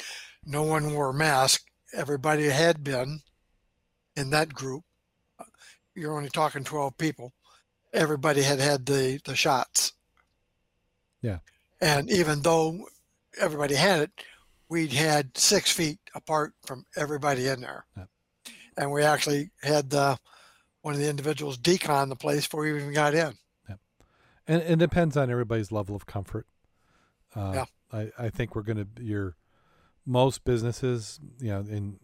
No one wore a mask. Everybody had been in that group. You're only talking 12 people. Everybody had the shots. Yeah. And even though everybody had it, we'd had 6 feet apart from everybody in there. Yeah. And we actually had one of the individuals decon the place before we even got in. Yeah. And it depends on everybody's level of comfort. I think we're going to, most businesses, you know,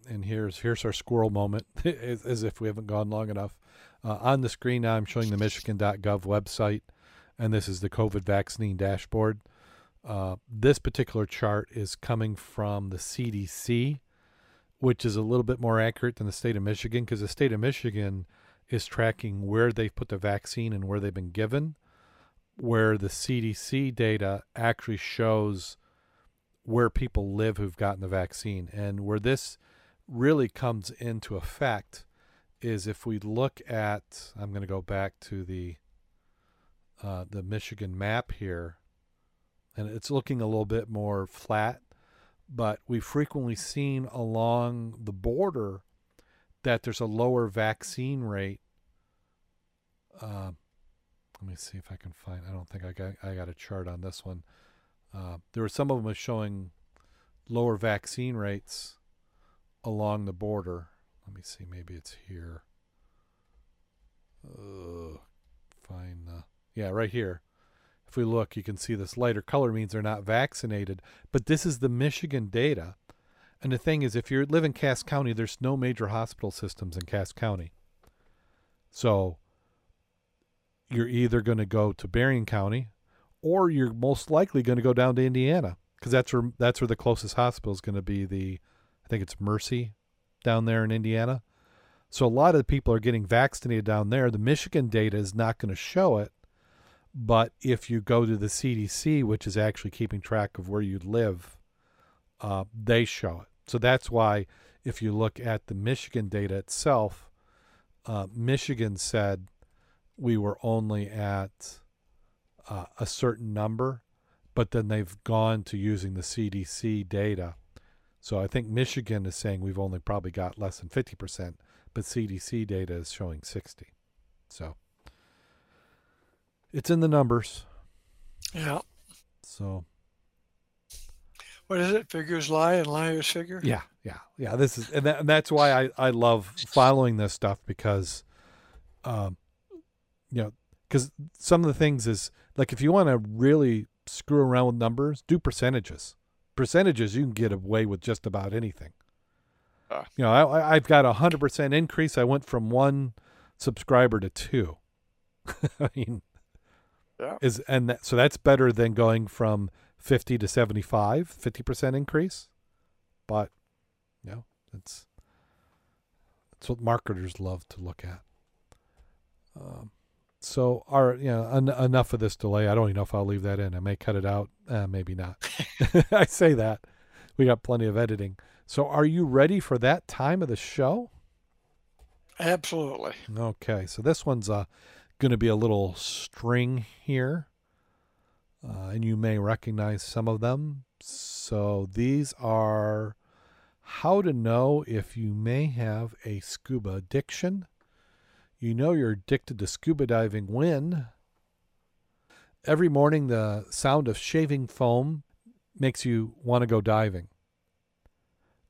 and here's our squirrel moment, as if we haven't gone long enough. On the screen now, I'm showing the Michigan.gov website, and this is the COVID vaccine dashboard. This particular chart is coming from the CDC, which is a little bit more accurate than the state of Michigan, because the state of Michigan is tracking where they've put the vaccine and where they've been given, where the CDC data actually shows where people live who've gotten the vaccine. And where this really comes into effect is if we look at, I'm going to go back to the Michigan map here, and it's looking a little bit more flat, but we've frequently seen along the border that there's a lower vaccine rate. Let me see if I can find, I don't think I got a chart on this one. There were some of them showing lower vaccine rates along the border. Let me see, maybe it's here. Find the... Yeah, right here. If we look, you can see this lighter color means they're not vaccinated. But this is the Michigan data. And the thing is, if you live in Cass County, there's no major hospital systems in Cass County. So you're either going to go to Berrien County or you're most likely going to go down to Indiana, because that's where the closest hospital is going to be. I think it's Mercy down there in Indiana. So a lot of the people are getting vaccinated down there. The Michigan data is not going to show it. But if you go to the CDC, which is actually keeping track of where you live, they show it. So that's why if you look at the Michigan data itself, Michigan said we were only at a certain number, but then they've gone to using the CDC data. So I think Michigan is saying we've only probably got less than 50%, but CDC data is showing 60. So it's in the numbers. Yeah. So what is it? Figures lie and liars figure? Yeah. This is, and that's why I love following this stuff, because, you know, because some of the things is like, if you want to really screw around with numbers, do percentages. Percentages, you can get away with just about anything. You know, I've got 100% increase. I went from 1 subscriber to 2. I mean. Yeah. So that's better than going from 50 to 75, 50% increase. But you know, that's what marketers love to look at. So enough of this delay. I don't even know if I'll leave that in. I may cut it out, maybe not. I say that we got plenty of editing. So are you ready for that time of the show? Absolutely. Okay, so this one's going to be a little string here, and you may recognize some of them. So these are how to know if you may have a scuba addiction. You know you're addicted to scuba diving when every morning the sound of shaving foam makes you want to go diving.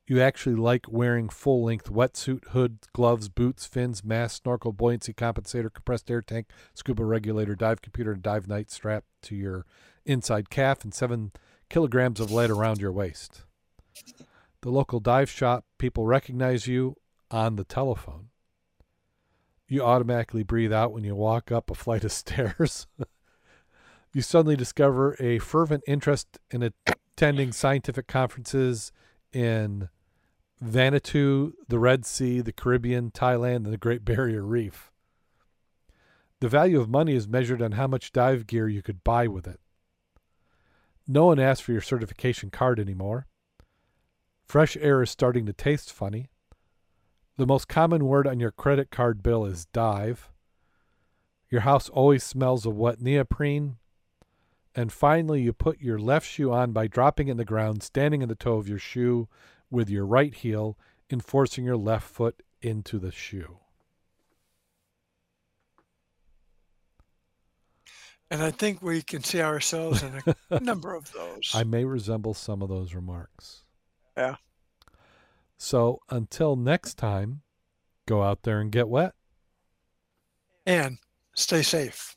You actually like wearing full-length wetsuit, hood, gloves, boots, fins, mask, snorkel, buoyancy compensator, compressed air tank, scuba regulator, dive computer, and dive night strapped to your inside calf, and 7 kilograms of lead around your waist. The local dive shop people recognize you on the telephone. You automatically breathe out when you walk up a flight of stairs. You suddenly discover a fervent interest in attending scientific conferences in Vanuatu, the Red Sea, the Caribbean, Thailand, and the Great Barrier Reef. The value of money is measured on how much dive gear you could buy with it. No one asks for your certification card anymore. Fresh air is starting to taste funny. The most common word on your credit card bill is dive. Your house always smells of wet neoprene. And finally, you put your left shoe on by dropping it in the ground, standing in the toe of your shoe with your right heel, and forcing your left foot into the shoe. And I think we can see ourselves in a number of those. I may resemble some of those remarks. Yeah. So until next time, go out there and get wet. And stay safe.